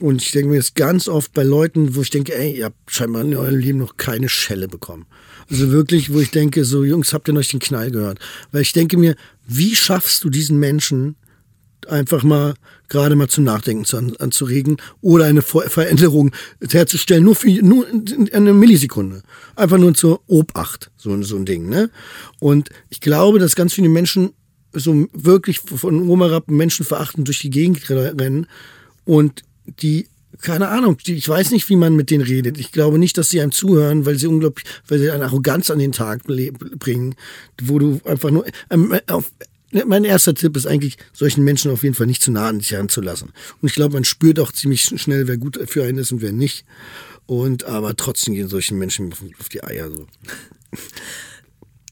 Und ich denke mir das ganz oft bei Leuten, wo ich denke, ey, ihr habt scheinbar in eurem Leben noch keine Schelle bekommen. Also wirklich, wo ich denke, so Jungs, habt ihr noch den Knall gehört? Weil ich denke mir, wie schaffst du diesen Menschen einfach mal gerade mal zum Nachdenken anzuregen oder eine Veränderung herzustellen, nur in einer Millisekunde. Einfach nur zur Obacht, so ein Ding, ne? Und ich glaube, dass ganz viele Menschen so wirklich von oben herab Menschen verachten durch die Gegend rennen und die, keine Ahnung, ich weiß nicht, wie man mit denen redet. Ich glaube nicht, dass sie einem zuhören, weil sie eine Arroganz an den Tag bringen, wo du einfach nur mein erster Tipp ist eigentlich, solchen Menschen auf jeden Fall nicht zu nah an sich heranzulassen. Und ich glaube, man spürt auch ziemlich schnell, wer gut für einen ist und wer nicht. Aber trotzdem gehen solchen Menschen auf die Eier so.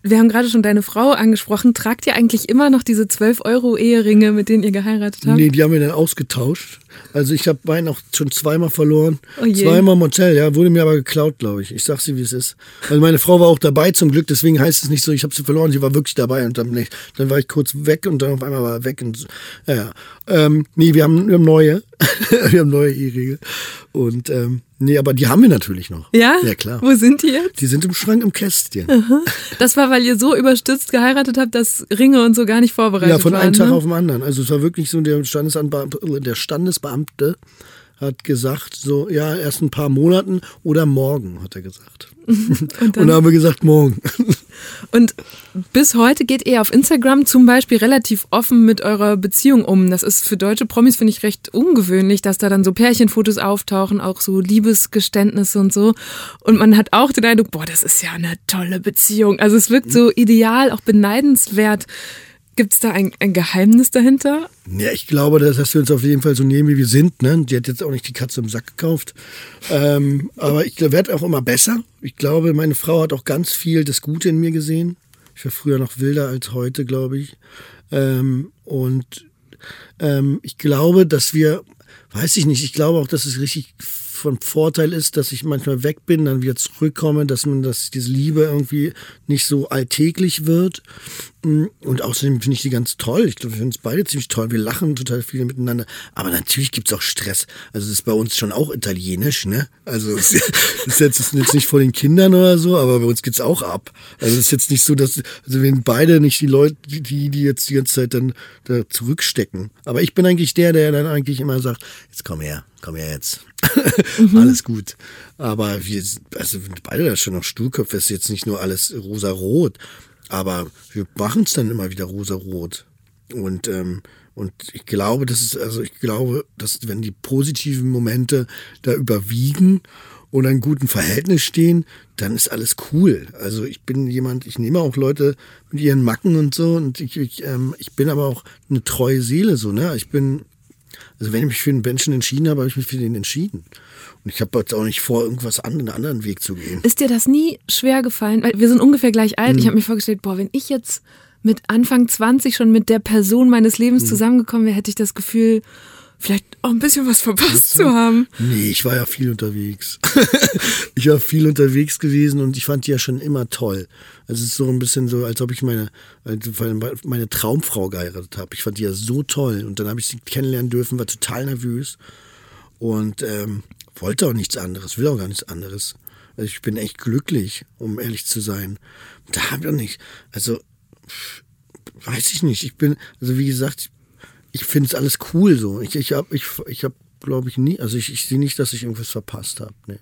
Wir haben gerade schon deine Frau angesprochen. Tragt ihr eigentlich immer noch diese 12-Euro-Eheringe, mit denen ihr geheiratet habt? Nee, die haben wir dann ausgetauscht. Also ich habe meinen auch schon zweimal verloren. Oh je. Zweimal im Hotel, ja. Wurde mir aber geklaut, glaube ich. Ich sag's dir, wie es ist. Weil meine Frau war auch dabei zum Glück, deswegen heißt es nicht so, ich habe sie verloren. Sie war wirklich dabei und dann nicht. Dann war ich kurz weg und dann auf einmal war er weg. Und so. Ja. Nee, wir haben neue. Wir haben neue Eheringe. Und nee, aber die haben wir natürlich noch. Ja? Ja, klar. Wo sind die jetzt? Die sind im Schrank, im Kästchen. Aha. Das war, weil ihr so überstürzt geheiratet habt, dass Ringe und so gar nicht vorbereitet waren. Ja, von einem Tag auf den anderen. Also es war wirklich so, der Standesbeamte hat gesagt, so, ja, erst ein paar Monaten oder morgen, hat er gesagt. Und dann haben wir gesagt, morgen. Und bis heute geht ihr auf Instagram zum Beispiel relativ offen mit eurer Beziehung um. Das ist für deutsche Promis, finde ich, recht ungewöhnlich, dass da dann so Pärchenfotos auftauchen, auch so Liebesgeständnisse und so. Und man hat auch den Eindruck, boah, das ist ja eine tolle Beziehung. Also es wirkt so ideal, auch beneidenswert. Gibt es da ein Geheimnis dahinter? Ja, ich glaube, dass wir uns auf jeden Fall so nehmen, wie wir sind. Ne? Die hat jetzt auch nicht die Katze im Sack gekauft. Aber ich werde auch immer besser. Ich glaube, meine Frau hat auch ganz viel das Gute in mir gesehen. Ich war früher noch wilder als heute, glaube ich. Ich glaube, dass wir, weiß ich nicht, ich glaube auch, dass es richtig von Vorteil ist, dass ich manchmal weg bin, dann wieder zurückkomme, dass diese Liebe irgendwie nicht so alltäglich wird. Und außerdem finde ich die ganz toll. Ich glaube, wir finden es beide ziemlich toll. Wir lachen total viel miteinander. Aber natürlich gibt es auch Stress. Also das ist bei uns schon auch italienisch, ne? Also das ist jetzt nicht vor den Kindern oder so, aber bei uns geht's auch ab. Also es ist jetzt nicht so, dass wir beide nicht die Leute, die jetzt die ganze Zeit dann da zurückstecken. Aber ich bin eigentlich der dann eigentlich immer sagt, jetzt komm her jetzt. Alles gut. Aber wir sind beide da schon noch Stuhlköpfe. Es ist jetzt nicht nur alles rosa-rot. Aber wir machen es dann immer wieder rosa-rot. Und ich glaube, dass wenn die positiven Momente da überwiegen und in gutem Verhältnis stehen, dann ist alles cool. Also ich bin jemand, ich nehme auch Leute mit ihren Macken und so. Und ich bin aber auch eine treue Seele, so, ne? Also wenn ich mich für einen Menschen entschieden habe, habe ich mich für den entschieden. Und ich habe jetzt auch nicht vor, einen anderen Weg zu gehen. Ist dir das nie schwer gefallen? Weil wir sind ungefähr gleich alt. Ich habe mir vorgestellt, wenn ich jetzt mit Anfang 20 schon mit der Person meines Lebens zusammengekommen wäre, hätte ich das Gefühl, vielleicht auch ein bisschen was verpasst zu haben. Nee, ich war ja viel unterwegs. Ich war viel unterwegs gewesen und ich fand die ja schon immer toll. Also es ist so ein bisschen so, als ob ich meine Traumfrau geheiratet habe. Ich fand die ja so toll und dann habe ich sie kennenlernen dürfen, war total nervös und wollte auch nichts anderes, will auch gar nichts anderes. Also ich bin echt glücklich, um ehrlich zu sein. Da habe ich auch nicht, also weiß ich nicht. Ich bin, also wie gesagt, ich finde es alles cool so. Ich hab, glaube ich, nie, also ich sehe nicht, dass ich irgendwas verpasst habe. Nee.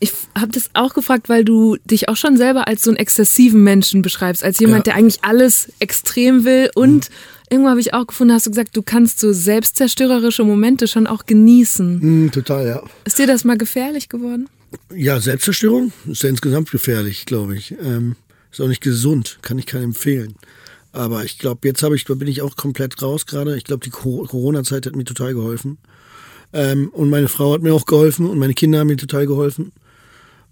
Ich habe das auch gefragt, weil du dich auch schon selber als so einen exzessiven Menschen beschreibst, als jemand, der eigentlich alles extrem will. Und irgendwann habe ich auch gefunden, hast du gesagt, du kannst so selbstzerstörerische Momente schon auch genießen. Total, ja. Ist dir das mal gefährlich geworden? Ja, Selbstzerstörung ist ja insgesamt gefährlich, glaube ich. Ist auch nicht gesund, kann ich keinem empfehlen. Aber ich glaube, bin ich auch komplett raus gerade. Ich glaube, die Corona-Zeit hat mir total geholfen. Und meine Frau hat mir auch geholfen und meine Kinder haben mir total geholfen.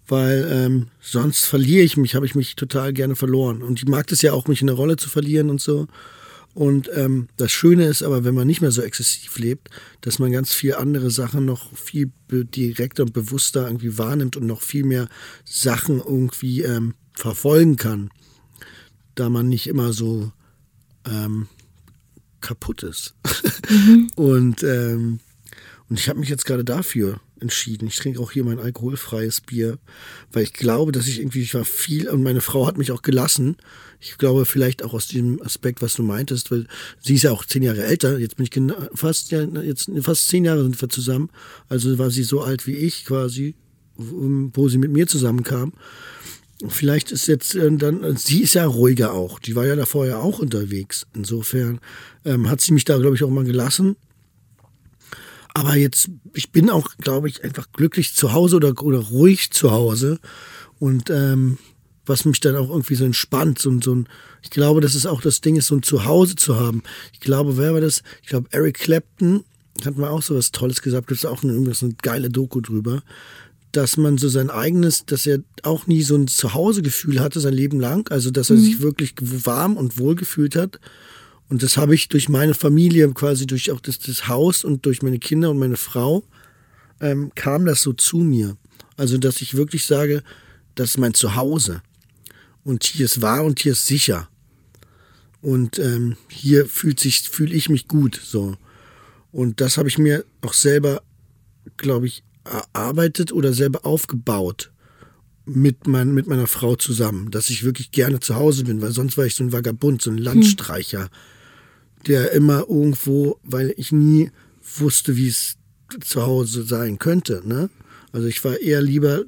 Weil sonst habe ich mich total gerne verloren. Und ich mag das ja auch, mich in eine Rolle zu verlieren und so. Und das Schöne ist aber, wenn man nicht mehr so exzessiv lebt, dass man ganz viele andere Sachen noch viel direkter und bewusster irgendwie wahrnimmt und noch viel mehr Sachen irgendwie verfolgen kann. Da man nicht immer so kaputt ist. Und ich habe mich jetzt gerade dafür entschieden. Ich trinke auch hier mein alkoholfreies Bier, weil ich glaube, dass ich war viel und meine Frau hat mich auch gelassen. Ich glaube vielleicht auch aus diesem Aspekt, was du meintest, weil sie ist ja auch 10 Jahre älter. Jetzt bin ich fast 10 Jahre sind wir zusammen. Also war sie so alt wie ich quasi, wo sie mit mir zusammenkam. Vielleicht ist jetzt dann, sie ist ja ruhiger auch, die war ja davor ja auch unterwegs, insofern hat sie mich da, glaube ich, auch mal gelassen. Aber jetzt, ich bin auch, glaube ich, einfach glücklich zu Hause oder ruhig zu Hause und was mich dann auch irgendwie so entspannt. Ich glaube, das ist auch das Ding, ist so ein Zuhause zu haben. Ich glaube, wer war das? Ich glaube, Eric Clapton hat mal auch so was Tolles gesagt, gibt es auch eine geile Doku drüber. Dass man so sein eigenes, dass er auch nie so ein Zuhausegefühl hatte sein Leben lang, also dass er sich wirklich warm und wohl gefühlt hat. Und das habe ich durch meine Familie, quasi durch auch das Haus und durch meine Kinder und meine Frau, kam das so zu mir. Also dass ich wirklich sage, das ist mein Zuhause. Und hier ist wahr und hier ist sicher. Und hier fühle ich mich gut. So. Und das habe ich mir auch selber, glaube ich, erarbeitet oder selber aufgebaut mit meiner Frau zusammen, dass ich wirklich gerne zu Hause bin, weil sonst war ich so ein Vagabund, so ein Landstreicher, der immer irgendwo, weil ich nie wusste, wie es zu Hause sein könnte, ne? Also ich war eher lieber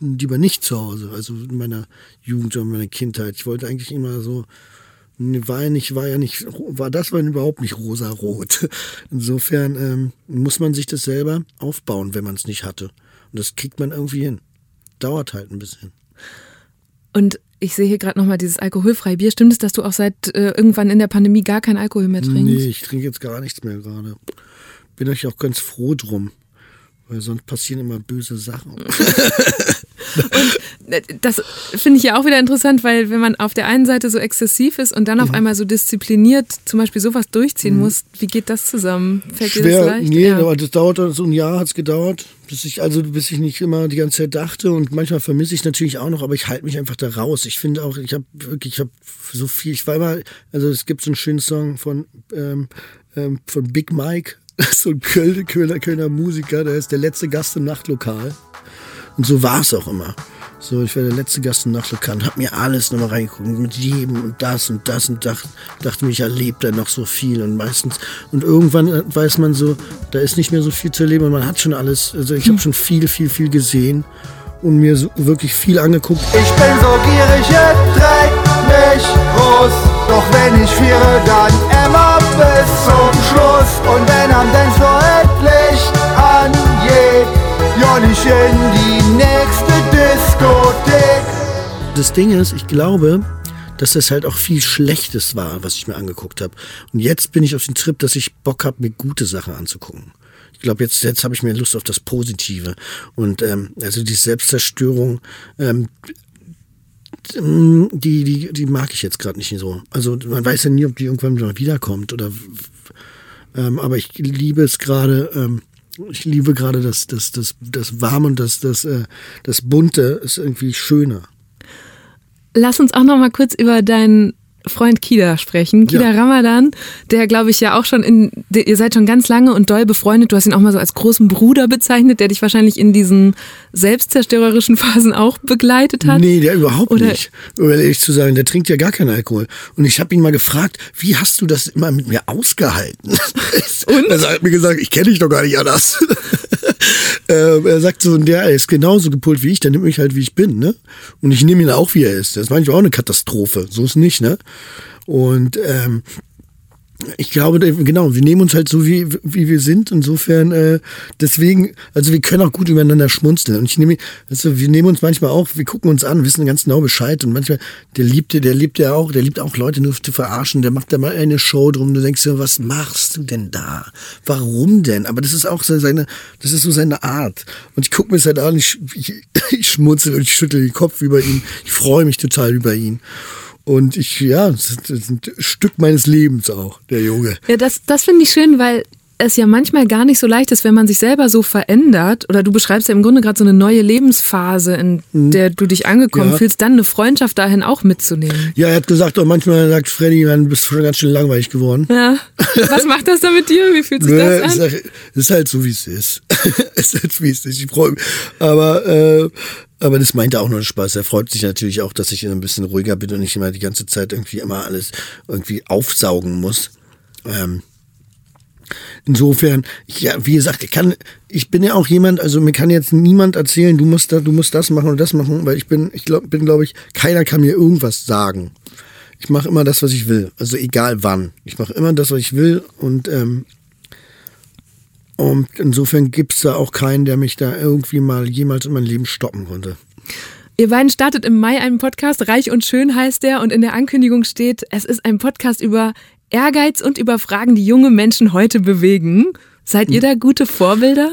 nicht zu Hause, also in meiner Jugend und meiner Kindheit. Ich wollte eigentlich immer so, war überhaupt nicht rosa-rot. Insofern muss man sich das selber aufbauen, wenn man es nicht hatte. Und das kriegt man irgendwie hin. Dauert halt ein bisschen. Und ich sehe hier gerade nochmal dieses alkoholfreie Bier. Stimmt es, dass du auch seit irgendwann in der Pandemie gar keinen Alkohol mehr trinkst? Nee, ich trinke jetzt gar nichts mehr gerade. Bin euch auch ganz froh drum. Weil sonst passieren immer böse Sachen. Und Das finde ich ja auch wieder interessant, weil wenn man auf der einen Seite so exzessiv ist und dann auf einmal so diszipliniert zum Beispiel sowas durchziehen muss, wie geht das zusammen? Fällt schwer, dir das leicht? Nee, aber das dauert so ein Jahr, hat es gedauert, bis ich nicht immer die ganze Zeit dachte, und manchmal vermisse ich es natürlich auch noch, aber ich halte mich einfach da raus. Ich finde auch, ich habe so viel, ich war immer, also es gibt so einen schönen Song von Big Mike, so ein Kölner Musiker, der ist der letzte Gast im Nachtlokal. Und so war es auch immer. So, ich war der letzte Gast im Nachtlokal und hab mir alles nochmal reingeguckt, mit jedem und das und das, und dachte mir, ich erlebe da noch so viel, und meistens, und irgendwann weiß man so, da ist nicht mehr so viel zu erleben und man hat schon alles, also ich habe schon viel gesehen und mir so wirklich viel angeguckt. Ich bin so gierig, ihr treibt mich groß, doch wenn ich friere, dann immer bis zum Schluss, und wenn am Dancefloor endlich angeht, ja, nicht in die nächste Diskothek. Das Ding ist, ich glaube, dass das halt auch viel Schlechtes war, was ich mir angeguckt habe. Und jetzt bin ich auf den Trip, dass ich Bock habe, mir gute Sachen anzugucken. Ich glaube, jetzt habe ich mehr Lust auf das Positive. Und also die Selbstzerstörung, die mag ich jetzt gerade nicht so. Also man weiß ja nie, ob die irgendwann mal wiederkommt. Oder, aber ich liebe es gerade... Ich liebe gerade das Warme und das Bunte ist irgendwie schöner. Lass uns auch noch mal kurz über deinen Freund Kida sprechen. Kida Ramadan, der, glaube ich, ja auch schon ihr seid schon ganz lange und doll befreundet. Du hast ihn auch mal so als großen Bruder bezeichnet, der dich wahrscheinlich in diesen selbstzerstörerischen Phasen auch begleitet hat. Nee, der überhaupt nicht. Um ehrlich zu sagen, der trinkt ja gar keinen Alkohol. Und ich habe ihn mal gefragt, wie hast du das immer mit mir ausgehalten? Und? Also er hat mir gesagt, ich kenne dich doch gar nicht anders. Er sagt so, der ist genauso gepolt wie ich, der nimmt mich halt wie ich bin, ne? Und ich nehme ihn auch wie er ist. Das ist manchmal auch eine Katastrophe, so ist nicht, ne? Und ich glaube, genau, wir nehmen uns halt so wie wir sind. Insofern deswegen, also wir können auch gut übereinander schmunzeln. Und ich nehme, also wir nehmen uns manchmal auch, wir gucken uns an, wissen ganz genau Bescheid. Und manchmal der liebt auch Leute nur zu verarschen. Der macht da mal eine Show drum. Du denkst dir, was machst du denn da? Warum denn? Aber das ist auch seine Art. Und ich gucke mir das halt an. Ich schmunzel und ich schüttel den Kopf über ihn. Ich freue mich total über ihn. Und das ist ein Stück meines Lebens auch, der Junge. Ja, das finde ich schön, weil es ja manchmal gar nicht so leicht ist, wenn man sich selber so verändert. Oder du beschreibst ja im Grunde gerade so eine neue Lebensphase, in der du dich angekommen fühlst, dann eine Freundschaft dahin auch mitzunehmen. Ja, er hat gesagt, auch manchmal sagt Freddy, man bist schon ganz schön langweilig geworden. Ja. Was macht das dann mit dir? Wie fühlt sich das an? Es ist halt so, wie es ist. Es ist halt, wie es ist. Ich freue mich. Aber das meint er auch nur Spaß. Er freut sich natürlich auch, dass ich ein bisschen ruhiger bin und nicht immer die ganze Zeit immer alles aufsaugen muss. Insofern, wie gesagt, ich bin ja auch jemand, also mir kann jetzt niemand erzählen, du musst das machen und das machen, weil ich glaube, keiner kann mir irgendwas sagen. Ich mache immer das, was ich will. Also egal wann. Ich mache immer das, was ich will, und insofern gibt es da auch keinen, der mich da irgendwie mal jemals in meinem Leben stoppen konnte. Ihr beiden startet im Mai einen Podcast, Reich und Schön heißt der, und in der Ankündigung steht, es ist ein Podcast über Ehrgeiz und über Fragen, die junge Menschen heute bewegen. Seid ihr da gute Vorbilder?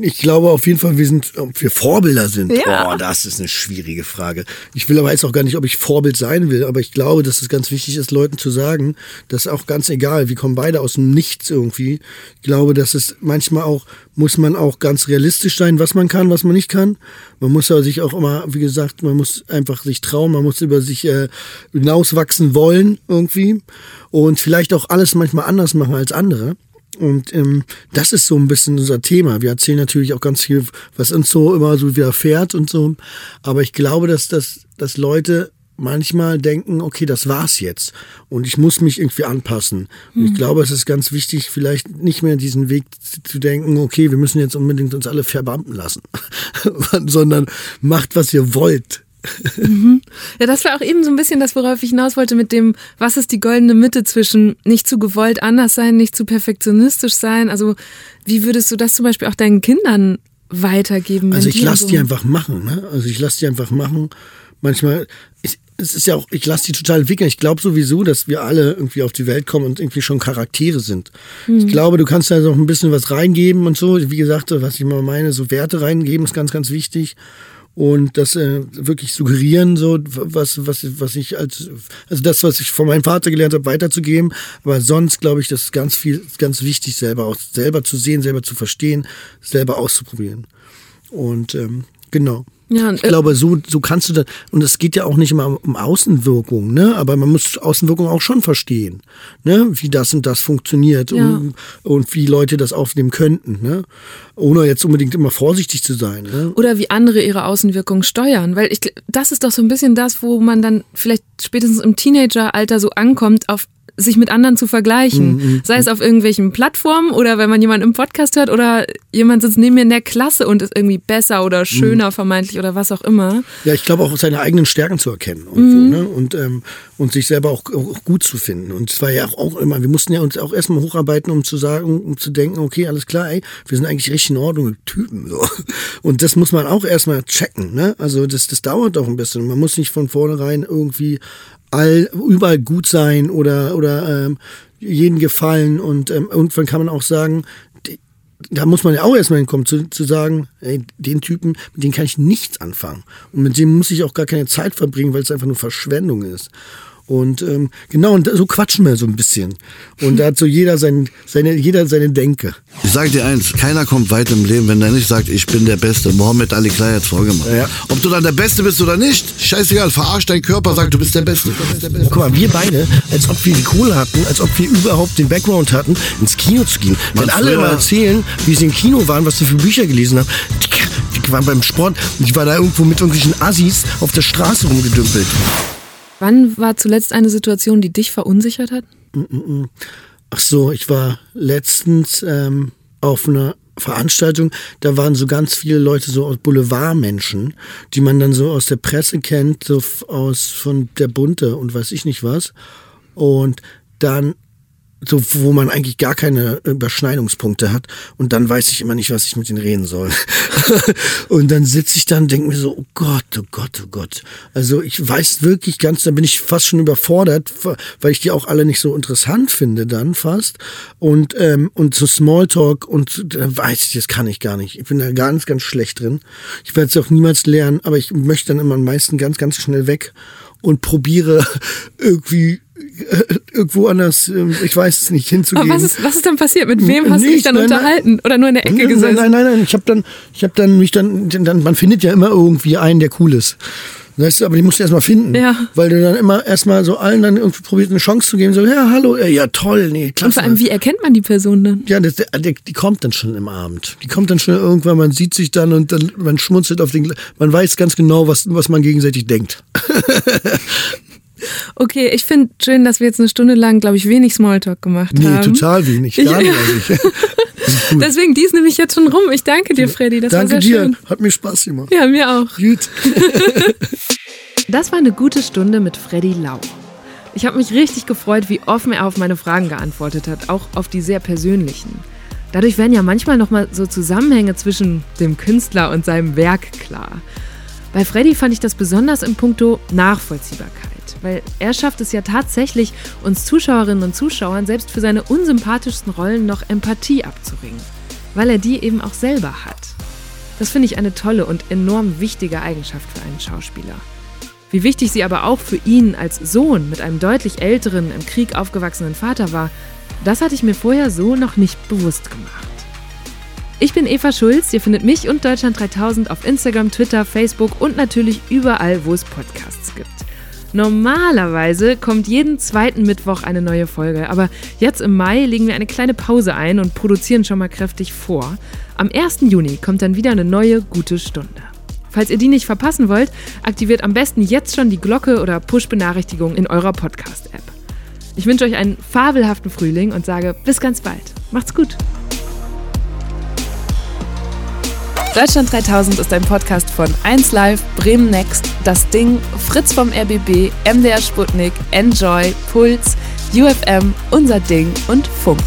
Ich glaube auf jeden Fall, ob wir Vorbilder sind. Ja. Oh, das ist eine schwierige Frage. Ich will aber jetzt auch gar nicht, ob ich Vorbild sein will, aber ich glaube, dass es ganz wichtig ist, Leuten zu sagen, dass auch ganz egal, wir kommen beide aus dem Nichts irgendwie. Ich glaube, dass es manchmal auch, muss man auch ganz realistisch sein, was man kann, was man nicht kann. Man muss aber sich auch immer, wie gesagt, man muss einfach sich trauen, man muss über sich hinauswachsen wollen irgendwie und vielleicht auch alles manchmal anders machen als andere. Und das ist so ein bisschen unser Thema. Wir erzählen natürlich auch ganz viel, was uns so immer so widerfährt und so. Aber ich glaube, dass Leute manchmal denken, okay, das war's jetzt. Und ich muss mich irgendwie anpassen. Und ich glaube, es ist ganz wichtig, vielleicht nicht mehr diesen Weg zu denken, okay, wir müssen jetzt unbedingt uns alle verbampen lassen. Sondern macht, was ihr wollt. Ja, das war auch eben so ein bisschen das, worauf ich hinaus wollte mit dem, was ist die goldene Mitte zwischen nicht zu gewollt anders sein, nicht zu perfektionistisch sein. Also wie würdest du das zum Beispiel auch deinen Kindern weitergeben? Also ich lasse die einfach machen. Ne? Also ich lasse die einfach machen. Manchmal, es ist ja auch, ich lasse die total entwickeln. Ich glaube sowieso, dass wir alle irgendwie auf die Welt kommen und irgendwie schon Charaktere sind. Ich glaube, du kannst da also auch ein bisschen was reingeben und so. Wie gesagt, was ich immer meine, so Werte reingeben ist ganz, ganz wichtig. und das wirklich suggerieren, so was ich also das, was ich von meinem Vater gelernt habe, weiterzugeben. Aber sonst glaube ich, das ist ganz wichtig, selber zu sehen, selber zu verstehen, selber auszuprobieren. Und genau. Ja, ich glaube, so kannst du das, und es geht ja auch nicht immer um Außenwirkung, ne? Aber man muss Außenwirkung auch schon verstehen, ne? Wie das und das funktioniert, ja. Und wie Leute das aufnehmen könnten, ne? Ohne jetzt unbedingt immer vorsichtig zu sein. Ne? Oder wie andere ihre Außenwirkung steuern, weil das ist doch so ein bisschen das, wo man dann vielleicht spätestens im Teenageralter so ankommt, auf sich mit anderen zu vergleichen, sei es auf irgendwelchen Plattformen oder wenn man jemanden im Podcast hört oder jemand sitzt neben mir in der Klasse und ist irgendwie besser oder schöner vermeintlich oder was auch immer. Ja, ich glaube auch seine eigenen Stärken zu erkennen ne? Und sich selber auch gut zu finden. Und es war ja auch immer, wir mussten ja uns auch erstmal hocharbeiten, um zu denken, okay, alles klar, ey, wir sind eigentlich richtig in Ordnung mit Typen. So. Und das muss man auch erstmal checken, ne? Also das dauert doch ein bisschen. Man muss nicht von vornherein irgendwie überall gut sein oder jeden gefallen und irgendwann kann man auch sagen, da muss man ja auch erstmal hinkommen, zu sagen, ey, den Typen, mit dem kann ich nichts anfangen und mit dem muss ich auch gar keine Zeit verbringen, weil es einfach nur Verschwendung ist. Und genau, und so quatschen wir so ein bisschen. Und da hat so jeder seine Denke. Ich sag dir eins, keiner kommt weit im Leben, wenn er nicht sagt, ich bin der Beste. Mohammed Ali klar hat's vorgemacht. Ja. Ob du dann der Beste bist oder nicht, scheißegal, verarsch deinen Körper, sag, du bist der Beste. Guck mal, wir beide, als ob wir die Kohle hatten, als ob wir überhaupt den Background hatten, ins Kino zu gehen. Wenn alle immer erzählen, wie sie im Kino waren, was sie für Bücher gelesen haben, die waren beim Sport, ich war da irgendwo mit irgendwelchen Assis auf der Straße rumgedümpelt. Wann war zuletzt eine Situation, die dich verunsichert hat? Ach so, ich war letztens auf einer Veranstaltung, da waren so ganz viele Leute, so Boulevardmenschen, die man dann so aus der Presse kennt, so von der Bunte und weiß ich nicht was. Und dann, so, wo man eigentlich gar keine Überschneidungspunkte hat. Und dann weiß ich immer nicht, was ich mit denen reden soll. Und dann sitze ich da und denke mir so, oh Gott, oh Gott, oh Gott. Also ich weiß wirklich da bin ich fast schon überfordert, weil ich die auch alle nicht so interessant finde dann fast. Und so Smalltalk und weiß ich, das kann ich gar nicht. Ich bin da ganz, ganz schlecht drin. Ich werde es auch niemals lernen, aber ich möchte dann immer am meisten ganz, ganz schnell weg und probiere irgendwie irgendwo anders, ich weiß es nicht, hinzugehen. Aber was ist dann passiert? Mit wem hast du dich dann unterhalten? Oder nur in der Ecke gesessen? Nein. Ich habe dann man findet ja immer irgendwie einen, der cool ist. Weißt du, aber die musst du erstmal finden. Ja. Weil du dann immer erstmal so allen dann irgendwie probierst, eine Chance zu geben. So, ja, hallo, ja, toll, nee, klasse. Und vor allem, wie erkennt man die Person dann? Ja, die kommt dann schon im Abend. Die kommt dann schon irgendwann, man sieht sich dann und dann, man schmunzelt auf den, man weiß ganz genau, was man gegenseitig denkt. Okay, ich finde schön, dass wir jetzt eine Stunde lang, glaube ich, wenig Smalltalk gemacht haben. Nee, total wenig, gar nicht eigentlich. Deswegen, die ist nämlich jetzt schon rum. Ich danke dir, Freddy, das war sehr schön. Danke dir, hat mir Spaß gemacht. Ja, mir auch. Gut. Das war eine gute Stunde mit Freddy Lau. Ich habe mich richtig gefreut, wie offen er auf meine Fragen geantwortet hat, auch auf die sehr persönlichen. Dadurch werden ja manchmal nochmal so Zusammenhänge zwischen dem Künstler und seinem Werk klar. Bei Freddy fand ich das besonders in puncto Nachvollziehbarkeit. Weil er schafft es ja tatsächlich, uns Zuschauerinnen und Zuschauern selbst für seine unsympathischsten Rollen noch Empathie abzuringen, weil er die eben auch selber hat. Das finde ich eine tolle und enorm wichtige Eigenschaft für einen Schauspieler. Wie wichtig sie aber auch für ihn als Sohn mit einem deutlich älteren, im Krieg aufgewachsenen Vater war, das hatte ich mir vorher so noch nicht bewusst gemacht. Ich bin Eva Schulz, ihr findet mich und Deutschland3000 auf Instagram, Twitter, Facebook und natürlich überall, wo es Podcasts gibt. Normalerweise kommt jeden zweiten Mittwoch eine neue Folge, aber jetzt im Mai legen wir eine kleine Pause ein und produzieren schon mal kräftig vor. Am 1. Juni kommt dann wieder eine neue gute Stunde. Falls ihr die nicht verpassen wollt, aktiviert am besten jetzt schon die Glocke oder Push-Benachrichtigung in eurer Podcast-App. Ich wünsche euch einen fabelhaften Frühling und sage bis ganz bald. Macht's gut! Deutschland3000 ist ein Podcast von 1Live, Bremen Next, Das Ding, Fritz vom RBB, MDR Sputnik, Enjoy, Puls, UFM, Unser Ding und Funk.